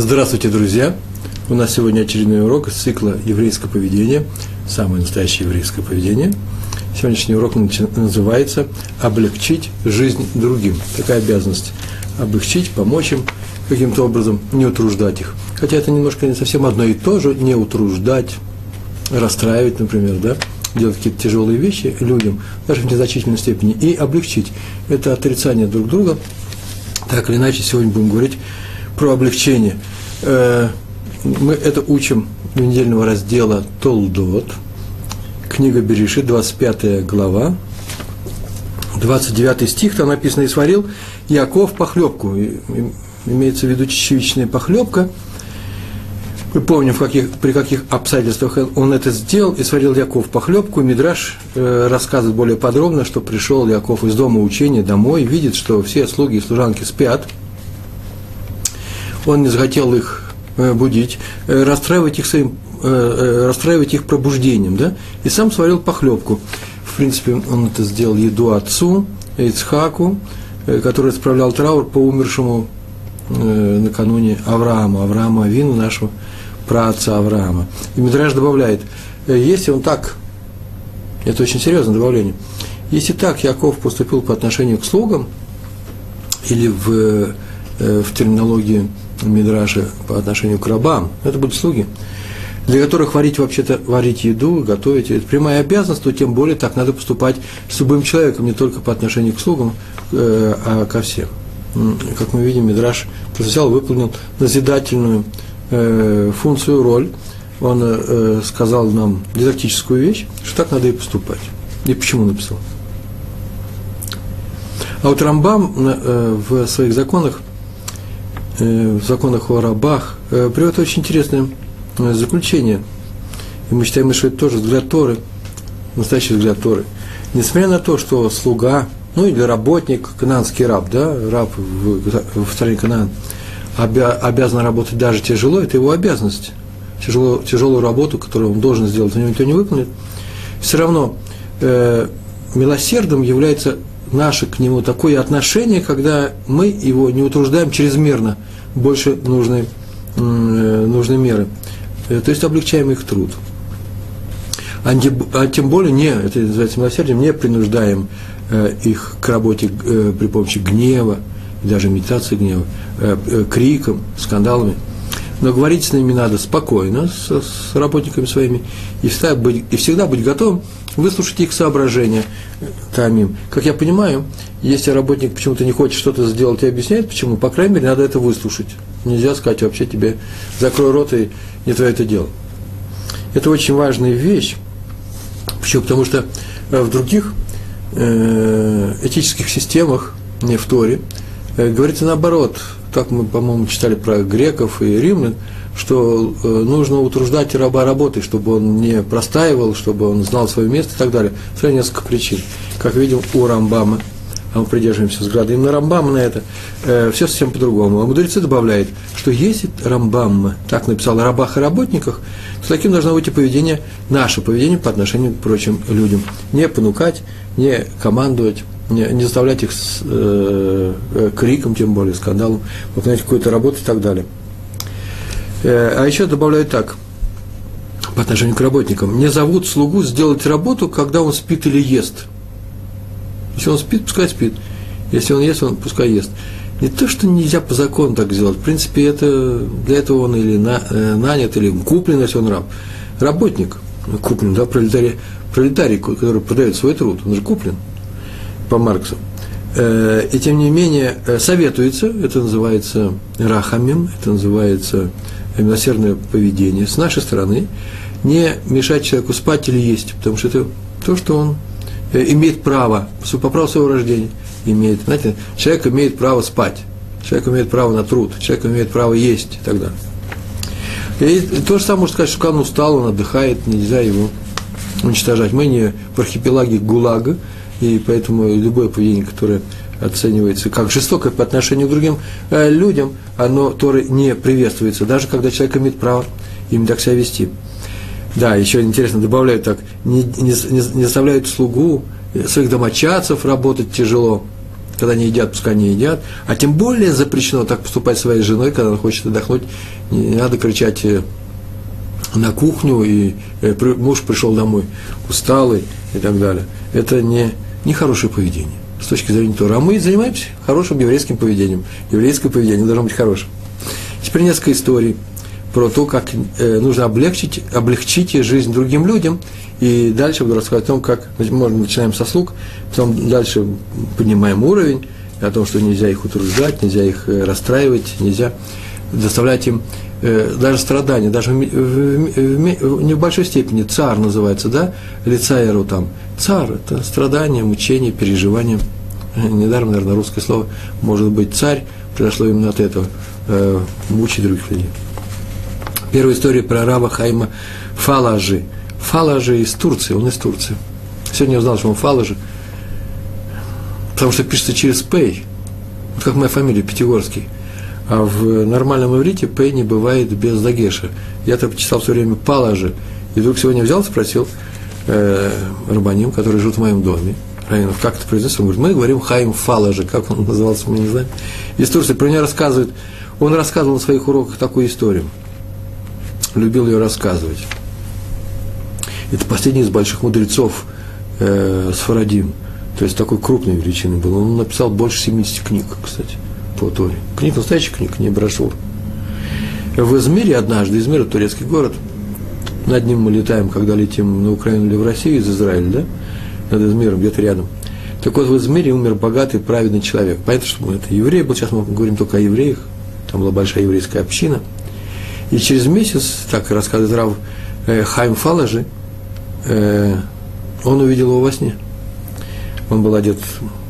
Здравствуйте, друзья! У нас сегодня очередной урок из цикла «Еврейское поведение», самое настоящее еврейское поведение. Сегодняшний урок называется «Облегчить жизнь другим». Такая обязанность – облегчить, помочь им каким-то образом, не утруждать их. Хотя это немножко не совсем одно и то же, не утруждать, расстраивать, например, да? Делать какие-то тяжелые вещи людям, даже в незначительной степени, и облегчить. Это отрицание друг друга. Так или иначе, сегодня будем говорить про облегчение. Мы это учим в недельного раздела «Толдот», книга Берешит, 25 глава, 29 стих, там написано: «И сварил Яков похлебку». Имеется в виду чечевичная похлебка. Мы помним, при каких обстоятельствах он это сделал. «И сварил Яков похлебку». Мидраш рассказывает более подробно, что пришел Яков из дома учения домой, видит, что все слуги и служанки спят. Он не захотел их будить, расстраивать их пробуждением, да? И сам сварил похлебку. В принципе, он это сделал еду отцу, Ицхаку, который справлял траур по умершему накануне Авраама Авину, нашего праотца Авраама. И Мидраш добавляет, если он так, это очень серьезное добавление, если так Яков поступил по отношению к слугам, или в терминологии Мидраша по отношению к рабам, это будут слуги, для которых варить еду, готовить, это прямая обязанность, то тем более так надо поступать с любым человеком, не только по отношению к слугам, а ко всем. Как мы видим, Мидраш взял, выполнил назидательную функцию, роль. Он сказал нам дидактическую вещь, что так надо и поступать. И почему написал. А вот Рамбам в своих законах, в законах о рабах, приводит очень интересное заключение. И мы считаем, что это тоже взгляд Торы, настоящий взгляд Торы. Несмотря на то, что слуга, ну или работник, кананский раб, да, раб в стране Канаан, обязан работать даже тяжело, это его обязанность. Тяжелую работу, которую он должен сделать, у него никто не выполнит. Все равно милосердным является наше к нему такое отношение, когда мы его не утруждаем чрезмерно, больше нужной меры. То есть облегчаем их труд. А тем более не, это называется милосердием, не принуждаем их к работе при помощи гнева, даже имитации гнева, криком, скандалами. Но говорить с ними надо спокойно, с работниками своими, и всегда быть готовым выслушать их соображения. Тамим. Как я понимаю, если работник почему-то не хочет что-то сделать и объясняет, почему, по крайней мере, надо это выслушать. Нельзя сказать, вообще тебе закрой рот и не твое это дело. Это очень важная вещь. Почему? Потому что в других этических системах, не в Торе, говорится наоборот. Так мы, по-моему, читали про греков и римлян, что нужно утруждать раба работой, чтобы он не простаивал, чтобы он знал свое место и так далее. Сразу несколько причин. Как видим, у Рамбама, а мы придерживаемся взгляда именно Рамбама на это, все совсем по-другому. А мудрецы добавляют, что если Рамбам так написал о рабах и работниках, то таким должно быть и поведение, наше поведение по отношению к прочим людям. Не понукать, не командовать, не заставлять их с, криком, тем более скандалом, выполнять какую-то работу и так далее. А еще добавляю так, по отношению к работникам. Не зовут слугу сделать работу, когда он спит или ест. Если он спит, пускай спит. Если он ест, пускай ест. Не то, что нельзя по закону так сделать. В принципе, это, для этого он или нанят, или куплен, если он раб. Работник куплен, да, пролетарий, который продает свой труд, он же куплен по Марксу. И тем не менее советуется, это называется рахамим, это называется милосердное поведение с нашей стороны, не мешать человеку спать или есть, потому что это то, что он имеет право, по праву своего рождения имеет. Знаете, человек имеет право спать, человек имеет право на труд, человек имеет право есть и так далее. И то же самое можно сказать, что когда он устал, он отдыхает, нельзя его уничтожать. Мы не в архипелаге ГУЛАГа, и поэтому любое поведение, которое оценивается как жестокое по отношению к другим людям, оно Торой не приветствуется, даже когда человек имеет право им так себя вести. Да, еще интересно, добавляют так, не заставляют слугу, своих домочадцев работать тяжело, Когда они едят, пускай они едят. А тем более запрещено так поступать своей женой, когда она хочет отдохнуть. Не надо кричать на кухню, и муж пришел домой усталый и так далее. Это не хорошее поведение с точки зрения Торы. А мы занимаемся хорошим еврейским поведением. Еврейское поведение должно быть хорошим. Теперь несколько историй про то, как нужно облегчить жизнь другим людям. И дальше буду рассказывать о том, как мы начинаем со слуг, потом дальше поднимаем уровень, о том, что нельзя их утруждать, нельзя их расстраивать, нельзя доставлять им даже страдания, даже не в большой степени, цар называется, да, лицаеру там. Цар – это страдания, мучения, переживания. Недаром, наверное, русское слово, может быть, царь произошло именно от этого, мучить других людей. Первая история про раба Хайма Фалажи. Фалажи из Турции, он из Турции. Сегодня я узнал, что он Фалажи, потому что пишется через Пэй, вот как моя фамилия, Пятигорский. А в нормальном иврите Пэй не бывает без дагеша. Я-то читал все время Палажи. И вдруг сегодня взял, спросил рабаним, который живет в моем доме, Районов, как это произнес, он говорит, мы говорим Хайм Фалажи, как он назывался, мы не знаем. Из Турции про меня рассказывает, он рассказывал на своих уроках такую историю. Любил ее рассказывать. Это последний из больших мудрецов Сфарадим. То есть такой крупной величины был. Он написал больше 70 книг, кстати, по Торе. Книг, настоящих книг, не брошюр. В Измире однажды, Измир – это турецкий город, над ним мы летаем, когда летим на Украину или в Россию из Израиля, да? Над Измиром, где-то рядом. Так вот, в Измире умер богатый, праведный человек. Понятно, что это еврей был, сейчас мы говорим только о евреях, там была большая еврейская община. И через месяц, так рассказывает рав Хайм Фалажи, он увидел его во сне. Он был одет,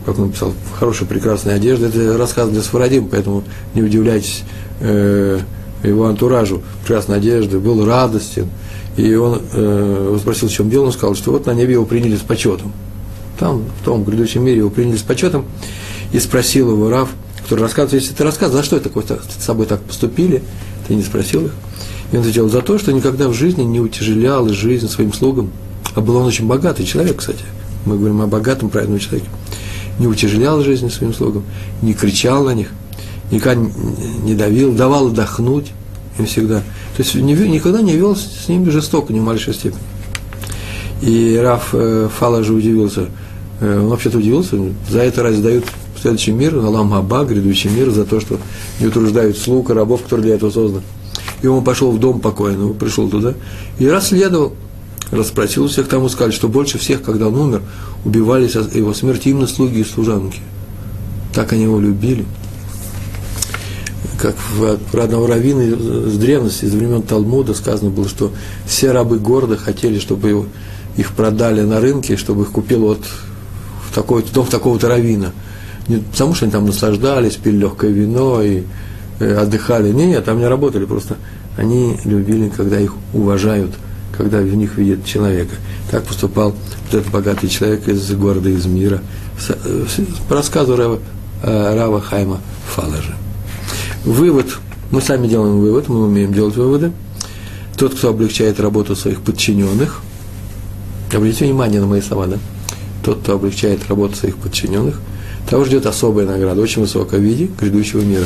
как он написал, в хорошую, прекрасную одежду. Это рассказ для Сфарадим, поэтому не удивляйтесь его антуражу. Прекрасная одежда, был радостен. И он спросил, в чем дело, он сказал, что вот на небе его приняли с почетом. Там, в том грядущем мире его приняли с почетом. И спросил его рав, который рассказывает, если ты рассказываешь, за что это с собой так поступили, ты не спросил их. И он ответил, за то, что никогда в жизни не утяжелял жизнь своим слугам. А был он очень богатый человек, кстати. Мы говорим о богатом, праведном человеке. Не утяжелял жизнь своим слугам, не кричал на них, никогда не давил, давал отдохнуть им всегда. То есть никогда не вел с ними жестоко, ни в малейшей степени. И рав Фалажи удивился. Он вообще-то удивился, за это раз дают следующий мир, Алам Аба, грядущий мир, за то, что не утруждают слуг и рабов, которые для этого созданы. И он пошел в дом покойного, пришел туда, и расследовал, расспросил всех, тому сказали, что больше всех, когда он умер, убивались от его смерти именно слуги и служанки. Так они его любили. Как про одного раввина из древности, из времен Талмуда сказано было, что все рабы города хотели, чтобы их продали на рынке, чтобы их купил вот в такой-то дом такого-то раввина. Не потому, что они там наслаждались, пили легкое вино и отдыхали. Нет, там не работали, просто они любили, когда их уважают, когда в них видят человека. Так поступал вот этот богатый человек из города Измира по рассказу рава Хайма Фалажа. Вывод. Мы сами делаем вывод, мы умеем делать выводы. Тот, кто облегчает работу своих подчиненных, обратите внимание на мои слова, да? Тот, кто облегчает работу своих подчиненных, того ждет особая награда, очень высокая в виде грядущего мира.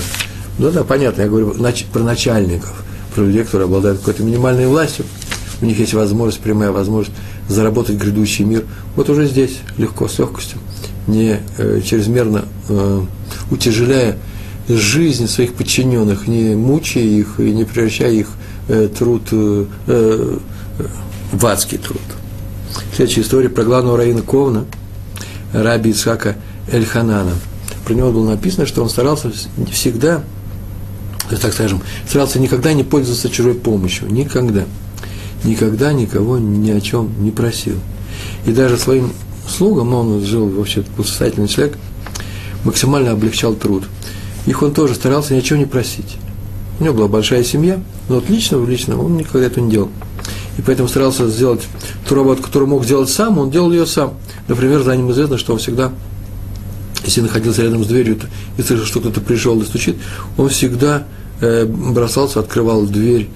Ну да, понятно, я говорю про начальников, про людей, которые обладают какой-то минимальной властью. У них есть возможность, прямая возможность заработать грядущий мир. Вот уже здесь, легко, с легкостью, не чрезмерно утяжеляя жизнь своих подчиненных, не мучая их и не превращая их труд в адский труд. Следующая история про главного раввина Ковна, раби Ицхака Эльханана. Про него было написано, что он старался всегда, так скажем, старался никогда не пользоваться чужой помощью. Никогда. Никогда никого ни о чем не просил. И даже своим слугам, он жил вообще такой состоятельный человек, максимально облегчал труд. Их он тоже старался ни о чем не просить. У него была большая семья, но вот личного он никогда этого не делал. И поэтому старался сделать ту работу, которую мог делать сам, он делал ее сам. Например, за ним известно, что он всегда, если находился рядом с дверью и слышал, что кто-то пришел и стучит, он всегда бросался, открывал дверь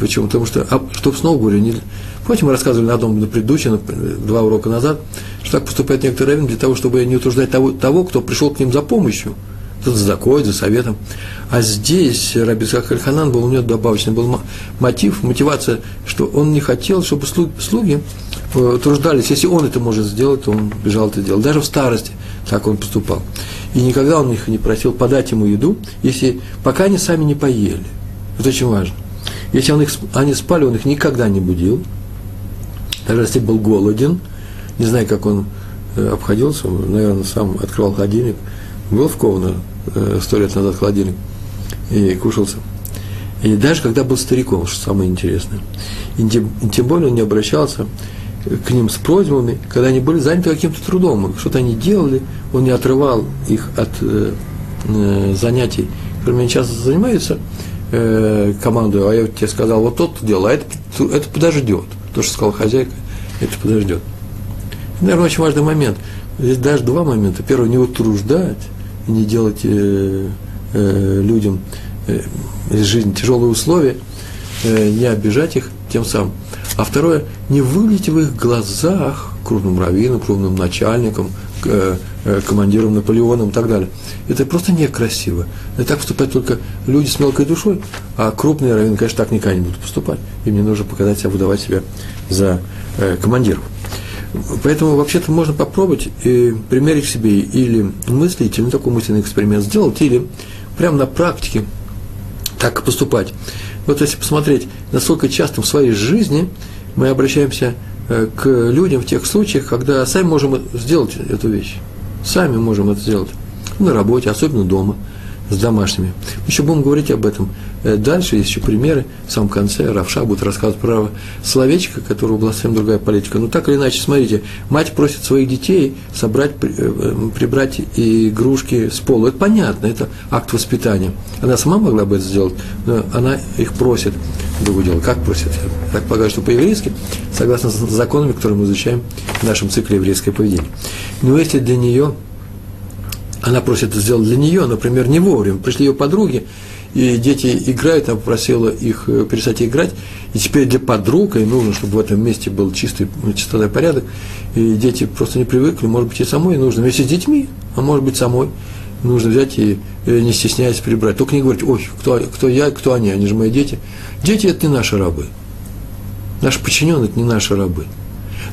Почему? Потому что, чтобы снова говорю, не... Помните, мы рассказывали на одном, на предыдущем, два урока назад, что так поступает некоторый раввин для того, чтобы не утруждать того, кто пришел к ним за помощью, за закой, за советом. А здесь раби Ицхак Эльханан был, у него добавочный был мотивация, что он не хотел, чтобы слуги утруждались. Если он это может сделать, то он бежал это делать. Даже в старости так он поступал. И никогда он их не просил подать ему еду, если пока они сами не поели. Это очень важно. Если они спали, он их никогда не будил. Даже если был голоден, не знаю, как он обходился, наверное, сам открывал холодильник, был вкован 100 лет назад холодильник, и кушался. И даже когда был стариком, что самое интересное. И тем более он не обращался к ним с просьбами, когда они были заняты каким-то трудом, что-то они делали, он не отрывал их от занятий, которыми они часто занимаются, командую, а я тебе сказал, вот тот дело, а это подождет. То, что сказала хозяйка, это подождет. Это, наверное, очень важный момент. Здесь даже два момента. Первое, не утруждать, не делать людям из жизни тяжелые условия, не обижать их тем самым. А второе, не выглядеть в их глазах крупным раввином, крупным начальником, командиром Наполеоном и так далее. Это просто некрасиво. И так поступают только люди с мелкой душой, а крупные раввины, конечно, так никогда не будут поступать. Им не нужно показать себя, выдавать себя за командиров. Поэтому вообще-то можно попробовать примерить к себе или мыслить, или такой мысленный эксперимент сделать, или прямо на практике так поступать. Вот если посмотреть, насколько часто в своей жизни мы обращаемся к людям в тех случаях, когда сами можем сделать эту вещь. Сами можем это сделать. На работе, особенно дома, с домашними. Мы еще будем говорить об этом дальше, есть еще примеры. В самом конце Рав Шах будет рассказывать про словечко, которого была совсем другая политика. Но так или иначе, смотрите, мать просит своих детей собрать, прибрать игрушки с пола. Это понятно, это акт воспитания. Она сама могла бы это сделать, но она их просит. Другое дело, как просит? Так полагаю, что по-еврейски, согласно законам, которые мы изучаем в нашем цикле «Еврейское поведение». Но если для нее, она просит это сделать для нее, например, не вовремя, пришли ее подруги, и дети играют, она попросила их перестать играть, и теперь для подруг ей нужно, чтобы в этом месте был чистота и порядок, и дети просто не привыкли, может быть, и самой нужно, вместе с детьми, а может быть, самой нужно взять и, не стесняясь, прибрать. Только не говорить, ой, кто я, кто они же мои дети. Дети – это не наши рабы. Наши подчиненные – это не наши рабы.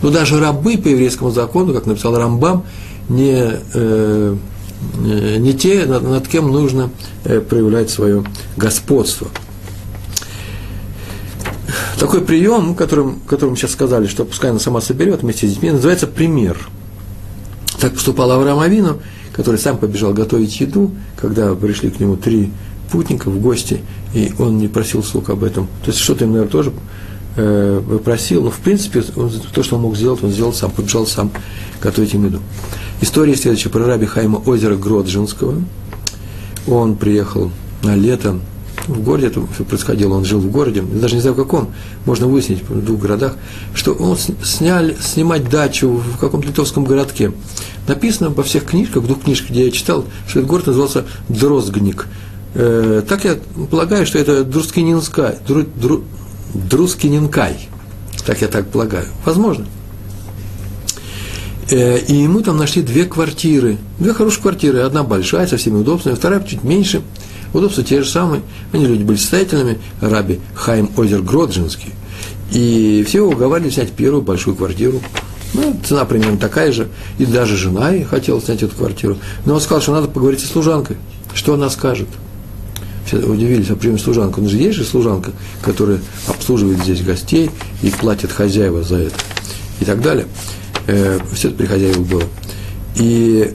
Но даже рабы по еврейскому закону, как написал Рамбам, не те, над кем нужно проявлять свое господство. Такой прием, которым сейчас сказали, что пускай она сама соберет вместе с детьми, называется пример. Так поступал Авраам Авину, который сам побежал готовить еду, когда пришли к нему 3 путника в гости, и он не просил слуг об этом. То есть что-то им, наверное, тоже просил, но в принципе то, что он мог сделать, он сделал сам, побежал сам готовить им еду. История следующая про раби Хайма Озера Гроджинского. Он приехал на лето в городе, это все происходило, он жил в городе, я даже не знаю в каком, можно выяснить в 2 городах, что он снимать дачу в каком-то литовском городке. Написано во всех книжках, в 2 книжках, где я читал, что этот город назывался Дрозгник. Так я полагаю, что это Друскининкай. Так я так полагаю. Возможно. И ему там нашли 2 квартиры. 2 хорошие квартиры. 1 большая, со всеми удобствами, 2 чуть меньше. Удобства те же самые. Они люди были состоятельными. Раби Хайм Озер Гроджинский. И все его уговаривали снять 1-ю большую квартиру. Ну, цена примерно такая же. И даже жена хотела снять эту квартиру. Но он сказал, что надо поговорить со служанкой. Что она скажет? Все удивились, а примем служанку. Но же есть же служанка, которая обслуживает здесь гостей и платит хозяева за это. И так далее. Все это при хозяевах было. И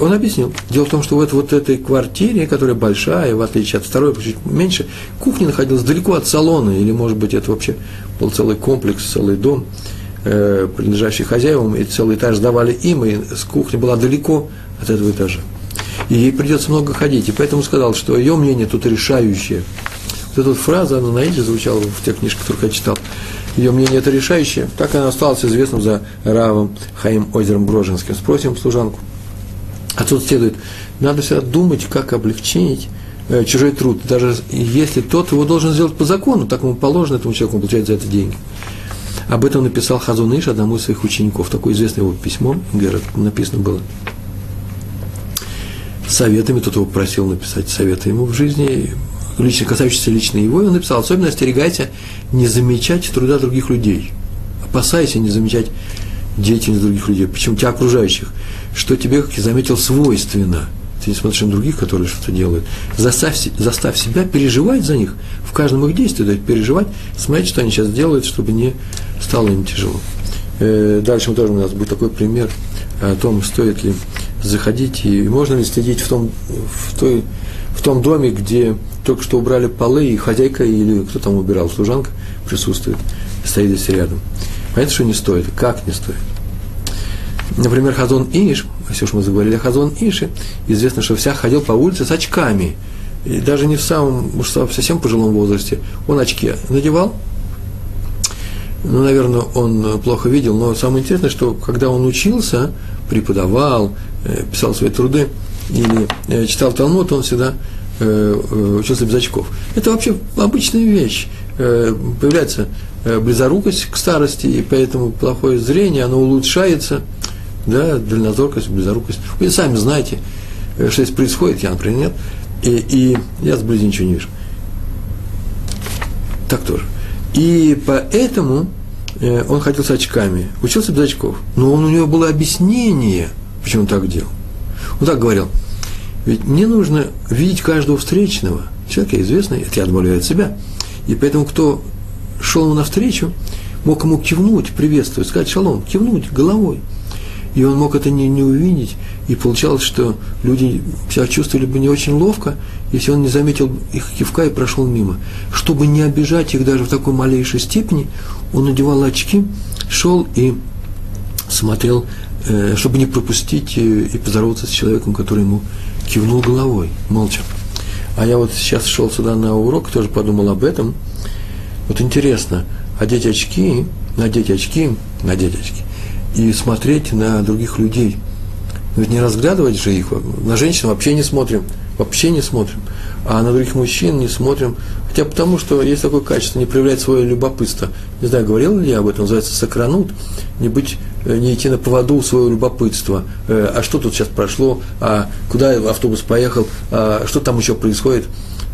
он объяснил. Дело в том, что вот этой квартире, которая большая, в отличие от 2-й, чуть меньше, кухня находилась далеко от салона, или, может быть, это вообще был целый комплекс, целый дом, принадлежащий хозяевам, и целый этаж сдавали им, и кухня была далеко от этого этажа. И ей придется много ходить. И поэтому сказал, что ее мнение тут решающее. Вот эта вот фраза, она на иврите звучала в тех книжках, которые я читал. Ее мнение это решающее. Так она осталась известным за Равом Хаим Озером Грожинским. Спросим служанку. Отсюда следует, надо всегда думать, как облегчить чужой труд, даже если тот его должен сделать по закону, так ему положено, этому человеку, он получает за это деньги. Об этом написал Хазон Иш одному из своих учеников, такое известное его письмо, говорят, написано было. Советами, тот его просил написать советы ему в жизни, лично касающиеся лично его, и он написал: особенно остерегайся не замечать труда других людей, опасайся не замечать деятельность других людей, причем тебя окружающих, что тебе, как я заметил, свойственно. Ты не смотришь на других, которые что-то делают. Заставь себя переживать за них в каждом их действии, да, переживать, смотреть, что они сейчас делают, чтобы не стало им тяжело. Дальше у нас будет такой пример о том, стоит ли заходить и можно ли следить в том доме, где только что убрали полы, и хозяйка или кто там убирал, служанка присутствует, стоит здесь рядом. Понятно, что не стоит, как не стоит. Например, Хазон Иш, все уж мы заговорили о Хазон Ише, известно, что всяк ходил по улице с очками, и даже не в самом, уж совсем пожилом возрасте, он очки надевал, ну, наверное, он плохо видел, но самое интересное, что когда он учился, преподавал, писал свои труды или читал Талмуд, он всегда учился без очков. Это вообще обычная вещь, появляется близорукость к старости, и поэтому плохое зрение, оно улучшается, да, дальнозоркость, близорукость. Вы сами знаете, что здесь происходит, я, например, нет, и я сблизи ничего не вижу. Так тоже. И поэтому он ходил с очками, учился без очков, но у него было объяснение, почему он так делал. Он так говорил: ведь мне нужно видеть каждого встречного, человека известный, это я добавляю от себя, и поэтому кто шел ему навстречу, мог ему кивнуть, приветствовать, сказать шалом, кивнуть головой. И он мог это не увидеть, и получалось, что люди себя чувствовали бы не очень ловко, если он не заметил их кивка и прошел мимо. Чтобы не обижать их даже в такой малейшей степени, он надевал очки, шел и смотрел, чтобы не пропустить и поздороваться с человеком, который ему кивнул головой, молча. А я вот сейчас шел сюда на урок, тоже подумал об этом. Вот интересно, надеть очки и смотреть на других людей. Ведь не разглядывать же их. На женщин вообще не смотрим. А на других мужчин не смотрим. Хотя потому, что есть такое качество, не проявлять свое любопытство. Не знаю, говорил ли я об этом, называется сокранут. Не идти на поводу своего любопытства. А что тут сейчас прошло? А куда автобус поехал? А что там еще происходит?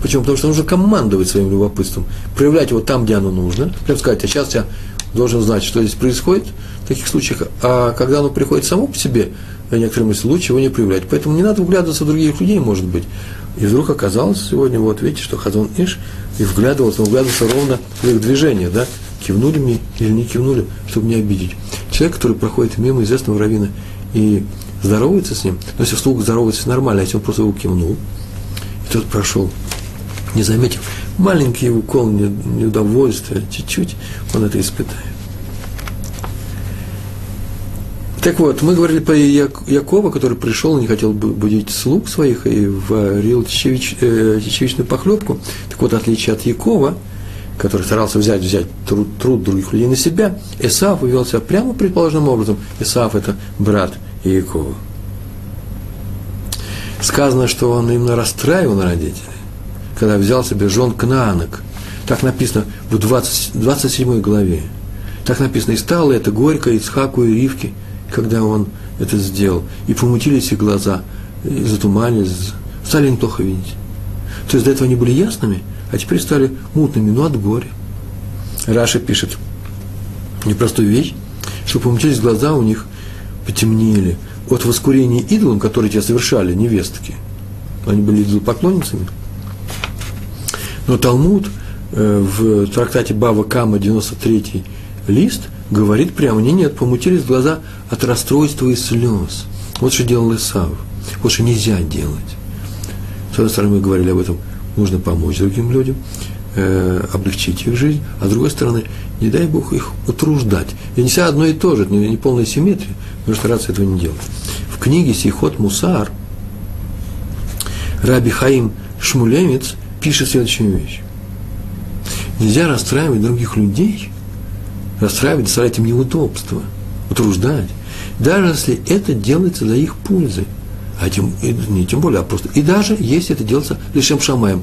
Почему? Потому что нужно командовать своим любопытством, проявлять его там, где оно нужно. Прям сказать: а сейчас я должен знать, что здесь происходит в таких случаях. А когда оно приходит само по себе, в некотором случае лучше его не проявлять. Поэтому не надо вглядываться в других людей, может быть. И вдруг оказалось сегодня, вот видите, что Хазон Иш и вглядывался, но вглядывался ровно в их движение, да? Кивнули мне или не кивнули, чтобы не обидеть. Человек, который проходит мимо известного раввина и здоровается с ним, но если вслух здоровается, нормально, а если он просто его кивнул, и тот прошел, не заметив, маленький укол неудовольствия, чуть-чуть, он это испытает. Так вот, мы говорили про Якова, который пришел и не хотел будить слуг своих, и варил чечевичную похлебку. Так вот, отличие от Якова, который старался взять труд других людей на себя, Исав вел себя прямо предположенным образом. Исав – это брат Якова. Сказано, что он именно расстраивал родителей, когда взял себе жен кнаанок. Так написано в 27 главе. Так написано: «И стало это горько Ицхаку и Ривке, когда он это сделал. И помутились их глаза, и затуманились, стали им плохо видеть». То есть до этого они были ясными, а теперь стали мутными, но от горя. Раши пишет непростую вещь, что помутились глаза у них, потемнели от воскурения идолам, которые тебя совершали, невестки. Они были идолопоклонницами. Но Талмуд в трактате Бава Кама, 93 лист, говорит прямо: нет, помутились глаза от расстройства и слез. Вот что делал Исав, вот что нельзя делать. С одной стороны, мы говорили об этом, нужно помочь другим людям, облегчить их жизнь, а с другой стороны, не дай Бог их утруждать. И нельзя одно и то же, это не полная симметрия, нужно стараться этого не делать. В книге «Сихот Мусар» Раби Хаим Шмулевич пишет следующую вещь: нельзя расстраивать других людей, расстраивать, доставлять им неудобства, утруждать, даже если это делается для их пользы. а не тем более, а просто. И даже если это делается лишем шамаем,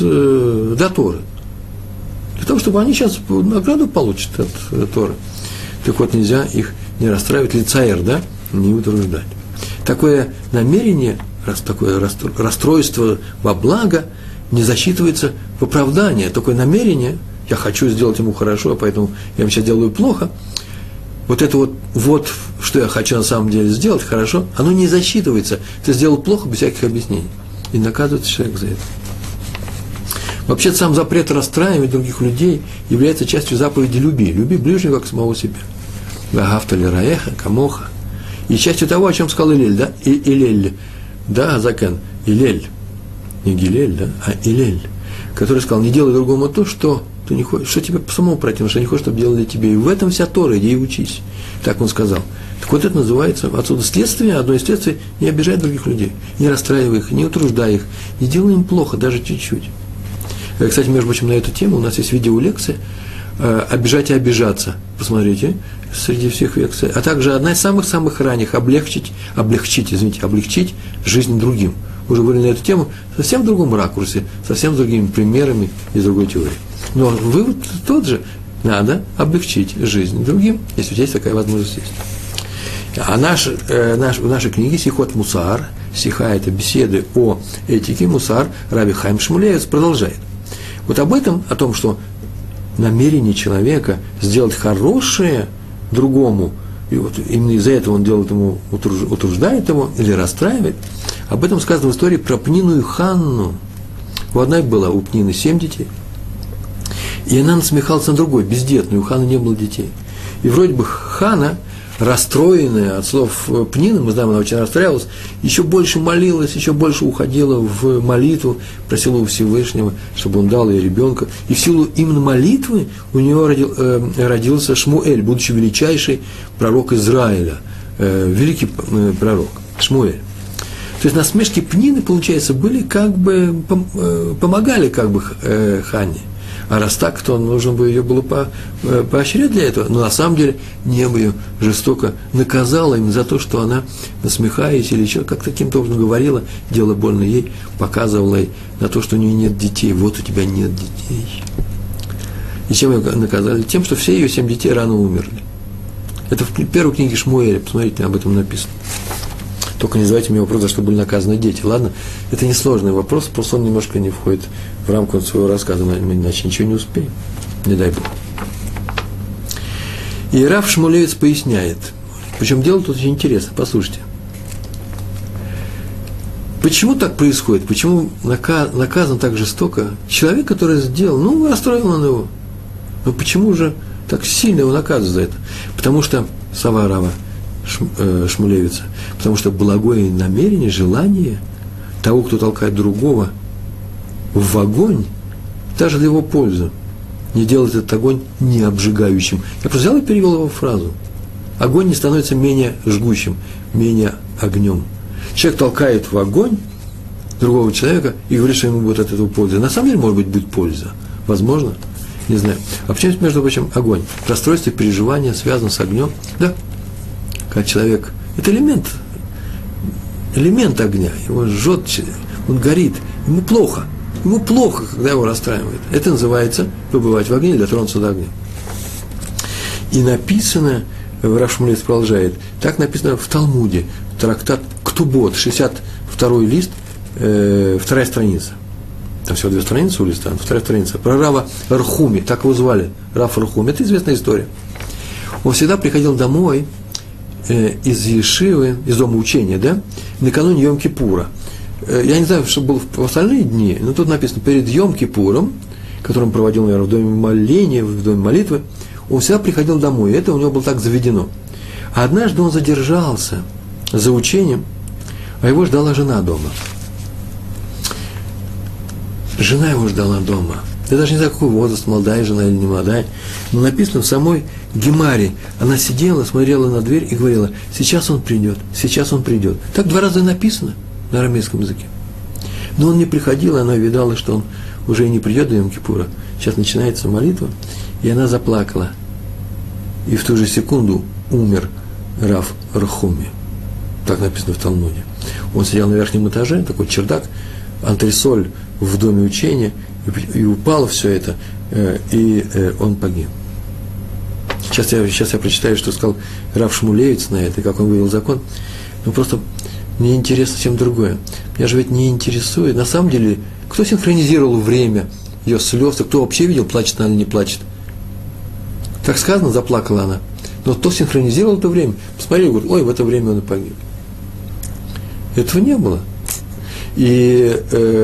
до Торы. Для того, чтобы они сейчас награду получат от Торы. Так вот, нельзя их не расстраивать, лицаэр, да, не утруждать. Такое намерение, такое расстройство во благо не засчитывается в оправдание. Такое намерение, я хочу сделать ему хорошо, поэтому я ему сейчас делаю плохо, вот это, что я хочу на самом деле сделать, хорошо, оно не засчитывается. Ты сделал плохо без всяких объяснений. И наказывается человек за это. Вообще, сам запрет расстраивать других людей является частью заповеди «люби». Люби ближнего, как самого себя. Вагавтали раеха, камоха. И частью того, о чем сказал Илель, да? Илель, да, Закен, Илель. Не Гилель, да, а Илель. Который сказал, не делай другому то, что ты не хочешь, что тебе самому противно, что не хочешь, чтобы делали тебе. И в этом вся Тора, иди и учись. Так он сказал. Так вот это называется, отсюда следствие, одно из следствий, не обижай других людей. Не расстраивай их, не утруждай их, не делай им плохо, даже чуть-чуть. Кстати, между прочим, на эту тему у нас есть видеолекция «Обижать и обижаться». Посмотрите, среди всех лекций. А также одна из самых-самых ранних – облегчить жизнь другим. Уже говорили на эту тему совсем в другом ракурсе, совсем с другими примерами и другой теорией. Но вывод тот же – надо облегчить жизнь другим, если у тебя есть такая возможность есть. А в нашей книге «Сихот Мусар», «Сиха» – это беседы о этике, «Мусар» Раби Хаим Шмулевич продолжает. Вот об этом, о том, что намерение человека сделать хорошее другому, и вот именно из-за этого он делает ему, утруждает его или расстраивает, об этом сказано в истории про Пнину и Ханну. У одной было у Пнины 7 детей, и она насмехалась на другой, бездетной, у Ханны не было детей. И вроде бы Ханна, расстроенная от слов Пнины, мы знаем, она очень расстраивалась, еще больше молилась, еще больше уходила в молитву, просила у Всевышнего, чтобы он дал ей ребенка. И в силу именно молитвы у нее родился Шмуэль, будучи величайший пророк Израиля, великий пророк Шмуэль. То есть насмешки Пнины, получается, были как бы, помогали как бы Ханне. А раз так, то нужно бы ее было поощрять для этого. Но на самом деле небо ее жестоко наказало именно за то, что она, насмехаясь или еще как-то каким-то образом говорила, дело больно ей, показывала ей на то, что у нее нет детей. Вот у тебя нет детей. И чем ее наказали? Тем, что все ее 7 детей рано умерли. Это в первой книге Шмуэля, посмотрите, об этом написано. Только не задавайте мне вопрос, за что были наказаны дети. Ладно, это несложный вопрос, просто он немножко не входит в рамку своего рассказа, мы иначе ничего не успеем. Не дай Бог. И Рав Шмулевец поясняет. Причем дело тут очень интересно, послушайте. Почему так происходит? Почему наказан так жестоко? Человек, который сделал, расстроил он его. Но почему же так сильно его наказывают за это? Потому что сова Рава Шмулевица, потому что благое намерение, желание того, кто толкает другого в огонь, даже для его пользы, не делает этот огонь не обжигающим. Я просто взял и перевел его фразу. Огонь не становится менее жгучим, менее огнем. Человек толкает в огонь другого человека и говорит, что ему будет от этого польза. На самом деле, может быть, будет польза. Возможно, не знаю. А почему, между прочим, огонь? Расстройство, переживание связано с огнем. Да. Когда человек, это элемент огня, его жжет, он горит, ему плохо, когда его расстраивает. Это называется побывать в огне или дотронуться до огня. И написано, Рав Шмулевиц продолжает, так написано в Талмуде, трактат Ктубот, 62-й лист, вторая страница. Там всего 2 страницы у листа, вторая страница. Про Рава Рехуми, так его звали, Рав Рехуми, это известная история. Он всегда приходил домой из Ешивы, из дома учения, да, накануне Йом-Кипура. Я не знаю, что было в остальные дни, но тут написано, перед Йом-Кипуром, который он проводил, наверное, в доме моления, в доме молитвы, он всегда приходил домой, и это у него было так заведено. А однажды он задержался за учением, а его ждала жена дома. Жена его ждала дома. Я даже не знаю, какой возраст, молодая жена или не молодая. Но написано в самой Гемаре. Она сидела, смотрела на дверь и говорила, сейчас он придет, сейчас он придет. Так 2 раза написано на арамейском языке. Но он не приходил, и она видала, что он уже и не придет до Йом-Кипура. Сейчас начинается молитва, и она заплакала. И в ту же секунду умер Рав Рехуми. Так написано в Талмуде. Он сидел на верхнем этаже, такой чердак, антресоль в доме учения, и упало все это, и он погиб. Сейчас я прочитаю, что сказал Рав Шмулевич на это, и как он вывел закон. Ну, просто мне интересно совсем другое. Меня же ведь не интересует, на самом деле, кто синхронизировал время ее слез, а кто вообще видел, плачет она или не плачет. Как сказано, заплакала она. Но кто синхронизировал это время, посмотрел, говорит, ой, в это время он и погиб. Этого не было. И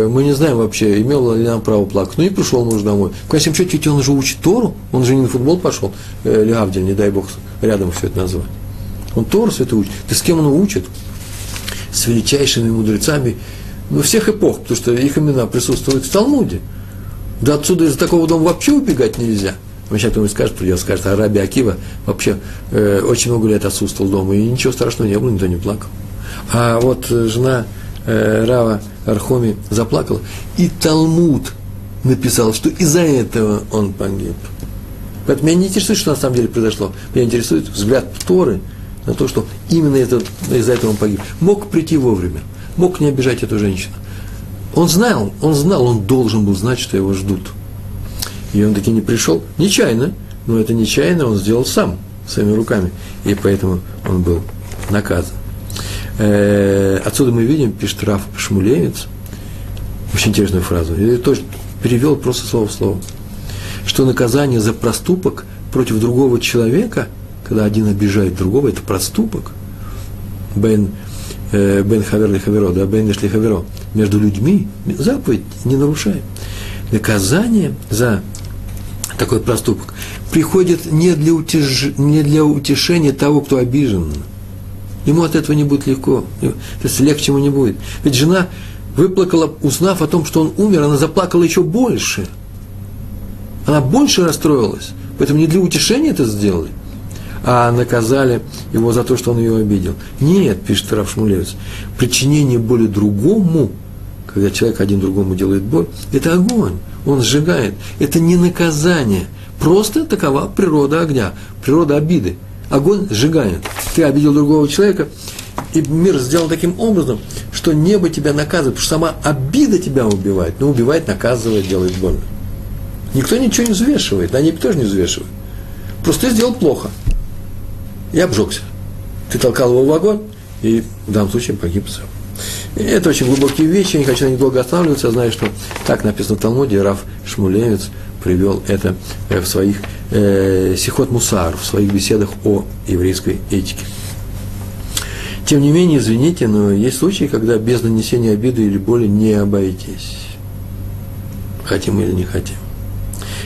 мы не знаем вообще, имел ли нам право плакать. Ну и пришел муж домой. В конечном счете, ведь он же учит Тору, он же не на футбол пошел, Леавдин, не дай бог, рядом все это назвать. Он Тору все это учит. Ты с кем он учит? С величайшими мудрецами, ну, всех эпох, потому что их имена присутствуют в Талмуде. Да отсюда из такого дома вообще убегать нельзя. Он сейчас кто-нибудь скажет, придется, скажет, а Раби Акива вообще очень много лет отсутствовал дома, и ничего страшного не было, никто не плакал. А вот жена Рава Рехуми заплакала, и Талмуд написал, что из-за этого он погиб. Поэтому меня не интересует, что на самом деле произошло. Меня интересует взгляд Торы на то, что именно из-за этого он погиб. Мог прийти вовремя, мог не обижать эту женщину. Он знал, он должен был знать, что его ждут. И он таки не пришел нечаянно, но это нечаянно он сделал сам, своими руками, и поэтому он был наказан. Отсюда мы видим, пишет Рав Шмулевец, очень интересную фразу, я точно перевел просто слово в слово, что наказание за проступок против другого человека, когда один обижает другого, это проступок, бен хавер ли хаверо, да, бен иш ли хаверо, между людьми заповедь не нарушает. Наказание за такой проступок приходит не для утешения того, кто обижен. Ему от этого не будет легко, то есть легче ему не будет. Ведь жена выплакала, узнав о том, что он умер, она заплакала еще больше. Она больше расстроилась, поэтому не для утешения это сделали, а наказали его за то, что он ее обидел. Нет, пишет Рав Шмулевец, причинение боли другому, когда человек один другому делает боль, это огонь, он сжигает. Это не наказание, просто такова природа огня, природа обиды. Огонь сжигает. Ты обидел другого человека, и мир сделал таким образом, что небо тебя наказывает, потому что сама обида тебя убивает, но убивает, наказывает, делает больно. Никто ничего не взвешивает, на небе тоже не взвешивает. Просто ты сделал плохо и обжегся. Ты толкал его в огонь, и в данном случае погиб сам. Это очень глубокие вещи, я не хочу на них долго останавливаться, я знаю, что так написано в Талмуде, Рав Шмулевец привел это в своих Сихот Мусар, в своих беседах о еврейской этике. Тем не менее, извините, но есть случаи, когда без нанесения обиды или боли не обойтись. Хотим или не хотим.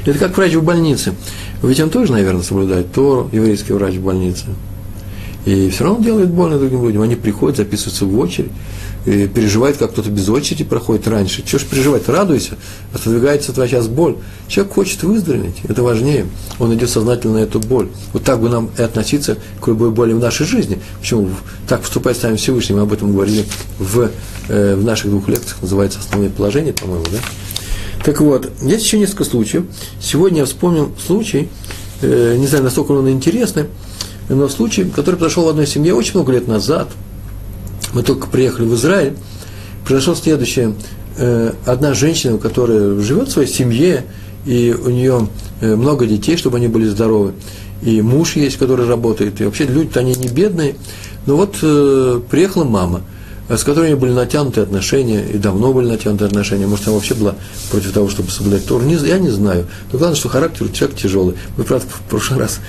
Это как врач в больнице. Ведь он тоже, наверное, соблюдает Тору, еврейский врач в больнице. И все равно делает больно другим людям. Они приходят, записываются в очередь, и переживают, как кто-то без очереди проходит раньше. Чего ж переживать? Радуйся, отодвигается от врача с боль. Человек хочет выздороветь, это важнее. Он идет сознательно на эту боль. Вот так бы нам и относиться к любой боли в нашей жизни. Почему? Так поступает с нами Всевышний. Мы об этом говорили в наших двух лекциях, называется «Основные положения», по-моему, да? Так вот, есть еще несколько случаев. Сегодня я вспомнил случай, не знаю, насколько он интересный, но случай, который произошел в одной семье очень много лет назад. Мы только приехали в Израиль. Произошло следующее. Одна женщина, которая живет в своей семье, и у нее много детей, чтобы они были здоровы. И муж есть, который работает. И вообще люди-то они не бедные. Но вот приехала мама, с которой были натянутые отношения, и давно были натянутые отношения. Может, она вообще была против того, чтобы соблюдать Тору. Я не знаю. Но главное, что характер у человека тяжелый. Мы, правда, в прошлый раз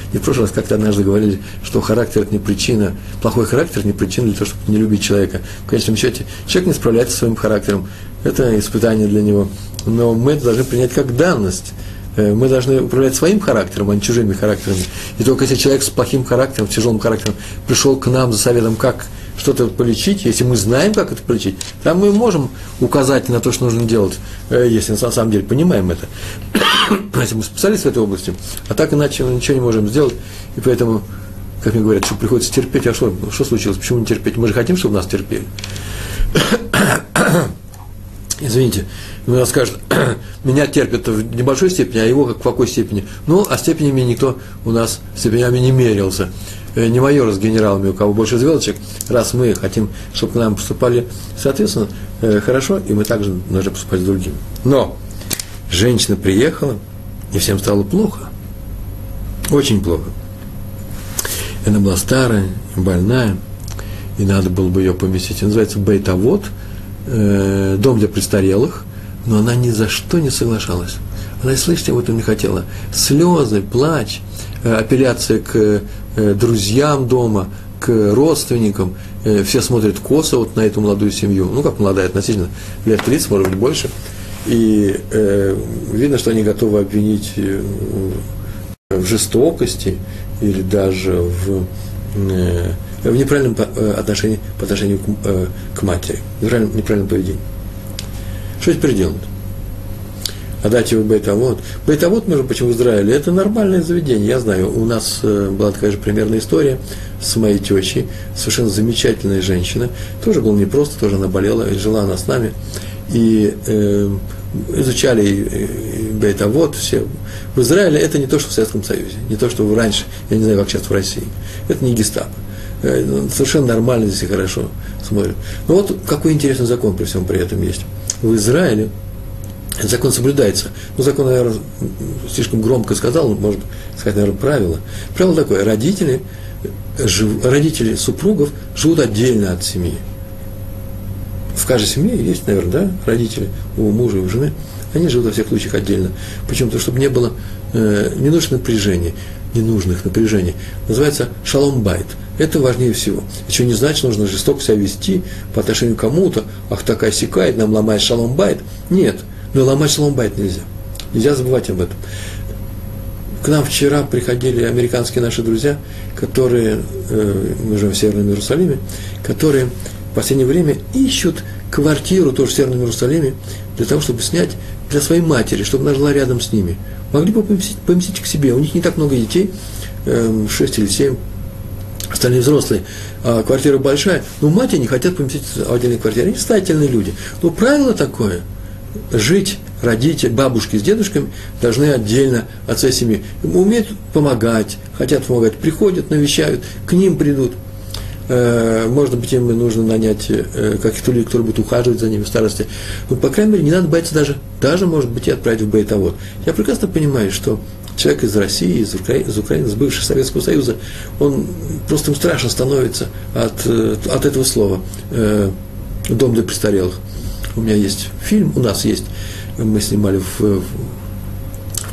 как-то однажды говорили, что характер – это не причина, плохой характер – не причина для того, чтобы не любить человека. В конечном счете, человек не справляется со своим характером. Это испытание для него. Но мы это должны принять как данность. Мы должны управлять своим характером, а не чужими характерами. И только если человек с плохим характером, с тяжелым характером пришел к нам за советом, как что-то полечить, если мы знаем, как это полечить, там мы можем указать на то, что нужно делать, если на самом деле понимаем это. Если мы специалисты в этой области, а так иначе мы ничего не можем сделать, и поэтому, как мне говорят, что приходится терпеть, а что случилось, почему не терпеть? Мы же хотим, чтобы нас терпели. Извините, но скажут, меня терпят в небольшой степени, а его как в какой степени? Ну, а степенями никто у нас, степенями не мерился. не майоры с генералами, у кого больше звездочек, раз мы хотим, чтобы к нам поступали, соответственно, хорошо, и мы также должны поступать с другими. Но женщина приехала, и всем стало плохо. Очень плохо. Она была старая, больная, и надо было бы ее поместить. Она называется Байтовод, дом для престарелых, но она ни за что не соглашалась. Она и слышать об этом не хотела. Слезы, плач, апелляция к друзьям дома, к родственникам. Все смотрят косо вот на эту молодую семью. Ну, как молодая относительно, лет 30, может быть, больше. И видно, что они готовы обвинить в жестокости или даже в неправильном отношении по отношению к матери, в неправильном поведении. Что теперь делать? Отдать его в Байтовод. Байтовод, между прочим, в Израиле, это нормальное заведение, я знаю. У нас была такая же примерная история с моей тещей, совершенно замечательная женщина. Тоже было непросто, тоже она болела, жила она с нами. И изучали Байтовод все. В Израиле это не то, что в Советском Союзе, не то, что раньше, я не знаю, как сейчас в России. Это не гестапо. Совершенно нормально здесь и хорошо смотрят. Но вот какой интересный закон при всем при этом есть. В Израиле закон соблюдается. Ну, закон, наверное, слишком громко сказал, может сказать, наверное, правило. Правило такое: родители супругов живут отдельно от семьи. В каждой семье есть, наверное, да, родители у мужа и у жены. Они живут во всех случаях отдельно. Почему-то, чтобы не было ненужных напряжений. Называется «шалом байт». Это важнее всего. Еще не значит, нужно жестоко себя вести по отношению к кому-то. Ах, такая сякает, нам ломает шалом байт. Нет. Но ломать шалом байт нельзя. Нельзя забывать об этом. К нам вчера приходили американские наши друзья, которые, мы живем в Северном Иерусалиме, которые в последнее время ищут квартиру тоже в Северном Иерусалиме для того, чтобы снять для своей матери, чтобы она жила рядом с ними. Могли бы поместить к себе. У них не так много детей, 6 или 7, остальные взрослые. А квартира большая, но мать они хотят поместить в отдельной квартире. Они состоятельные люди. Но правило такое: жить родители, бабушки с дедушками должны отдельно от своей семьи. Умеют помогать, хотят помогать, приходят, навещают, к ним придут. Может быть, им нужно нанять каких-то людей, которые будут ухаживать за ними в старости. Но, по крайней мере, не надо бояться даже, может быть, и отправить в Байтовод. Я прекрасно понимаю, что человек из России, из Украины, из бывшего Советского Союза, он просто страшно становится от этого слова «дом для престарелых». У меня есть фильм, у нас есть, мы снимали в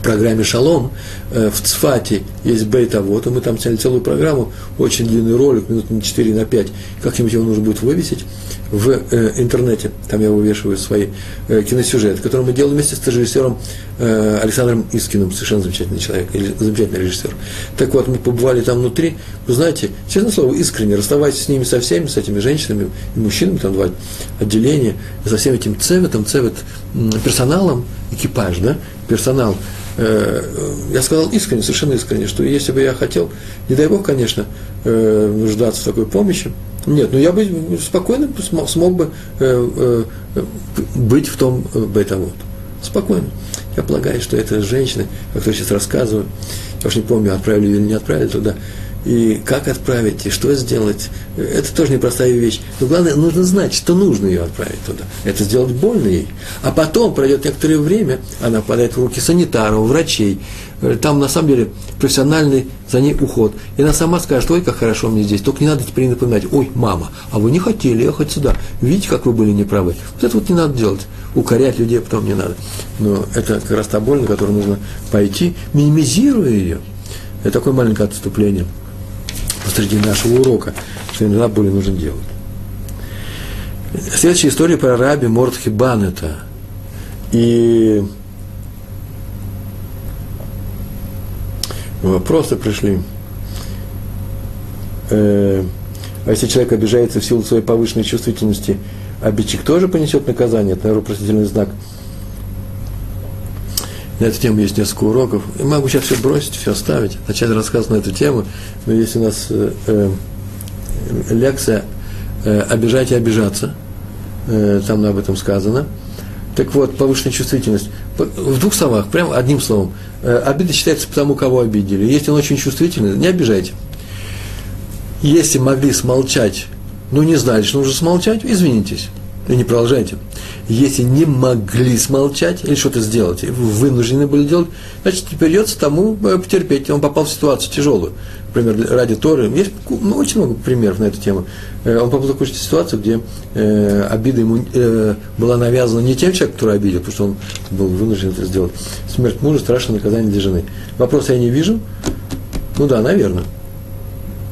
программе «Шалом», в Цфате есть Байтовод, и мы там сняли целую программу, очень длинный ролик, минут на 4, на 5, как-нибудь его нужно будет вывесить в интернете, там я вывешиваю свои киносюжеты, которые мы делали вместе с режиссером Александром Искиным, совершенно замечательный человек, замечательный режиссер. Так вот, мы побывали там внутри, вы знаете, честное слово, искренне, расставайтесь с ними со всеми, с этими женщинами и мужчинами, там два отделения, со всем этим цевет, персоналом, экипаж, да, персонал. Я сказал искренне, совершенно искренне, что если бы я хотел, не дай бог, конечно, нуждаться в такой помощи, нет, но я бы спокойно смог бы быть в том Байтовод. Спокойно. Я полагаю, что эта женщина, как я сейчас рассказываю, я уж не помню, отправили ее или не отправили туда, и как отправить, и что сделать, это тоже непростая вещь. Но главное, нужно знать, что нужно ее отправить туда. Это сделать больно ей. А потом, пройдет некоторое время, она попадает в руки санитаров, врачей. Там, на самом деле, профессиональный за ней уход. И она сама скажет: ой, как хорошо мне здесь. Только не надо теперь напоминать: ой, мама, а вы не хотели ехать сюда. Видите, как вы были неправы. Вот это вот не надо делать. Укорять людей потом не надо. Но это как раз та боль, на которую нужно пойти, минимизируя ее. Это такое маленькое отступление посреди нашего урока, что иногда более нужно делать. Следующая история про Раби Мордхи Банета. И вопросы пришли. А если человек обижается в силу своей повышенной чувствительности, обидчик тоже понесет наказание? Это, наверное, простительный знак. На эту тему есть несколько уроков. Я могу сейчас все бросить, все оставить, начать рассказ на эту тему. Но если у нас лекция «Обижать и обижаться», там об этом сказано. Так вот, повышенная чувствительность. В двух словах, прям одним словом. Обида считается по тому, кого обидели. Если он очень чувствительный, не обижайте. Если могли смолчать, но не знали, что нужно смолчать, извинитесь, и не продолжайте. Если не могли смолчать или что-то сделать, вынуждены были делать, значит, придется тому потерпеть. Он попал в ситуацию тяжелую. Например, ради Торы. Есть очень много примеров на эту тему. Он попал в такую ситуацию, где обида ему была навязана не тем человеком, который обидел, потому что он был вынужден это сделать. Смерть мужа – страшное наказание для жены. Вопрос я не вижу. Ну да, наверное.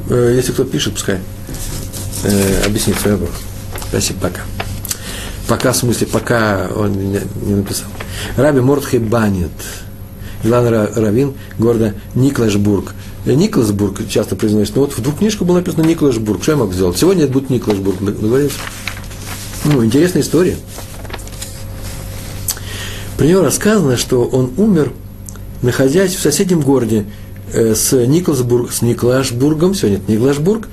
Если кто-то пишет, пускай объяснит свой вопрос. Спасибо, пока. Пока, в смысле, пока он не написал. Раби Мордхи Банет, главный раввин города Никлашбург. Никлашбург часто произносится. Но вот в двух книжках было написано Никлашбург. Что я могу сделать? Сегодня это будет Никлашбург. Договорились? Ну, интересная история. При нем рассказано, что он умер, находясь в соседнем городе с Никлашбургом, сегодня это Никлашбург,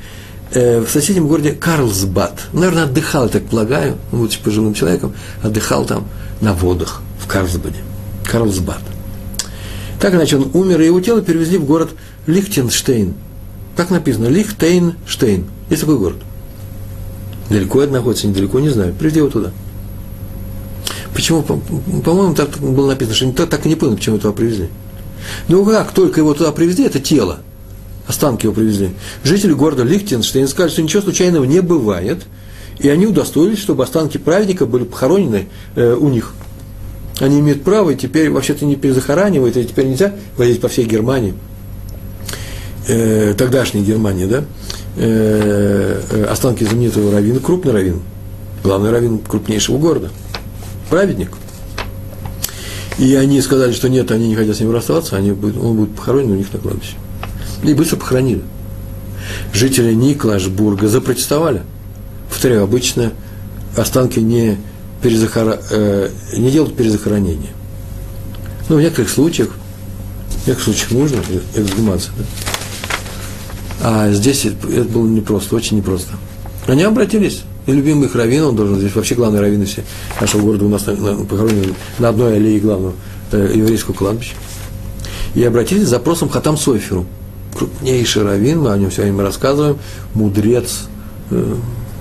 в соседнем городе Карлсбад. Наверное, отдыхал, я так полагаю, будучи пожилым человеком, отдыхал там на водах в Карлсбаде. Карлсбад. Так иначе он умер, и его тело перевезли в город Лихтенштейн. Так написано, Лихтенштейн. Есть такой город. Далеко это находится, недалеко, не знаю. Привезли его туда. Почему? По-моему, так было написано, что никто так и не понял, почему его туда привезли. Ну как только его туда привезли, это тело, останки его привезли, жители города Лихтенштейн сказали, что ничего случайного не бывает, и они удостоились, чтобы останки праведника были похоронены у них. Они имеют право, и теперь вообще-то не перезахоранивают, и теперь нельзя возить по всей Германии, тогдашней Германии, да, останки знаменитого раввина, крупный раввин, главный раввин крупнейшего города, праведник. И они сказали, что нет, они не хотят с ним расставаться, он будет похоронен у них на кладбище. И быстро похоронили. Жители Никлашбурга запротестовали. Повторяю, обычно останки не делают перезахоронения. Но в некоторых случаях нужно эксгумация. Да? А здесь это было непросто, очень непросто. Они обратились. И любимый их раввин, он должен, здесь вообще главные раввины все нашего города у нас похоронены на одной аллее главного еврейского кладбища. И обратились с запросом к Хатам Соферу. Крупнейший раввин, мы о нем все время рассказываем, мудрец,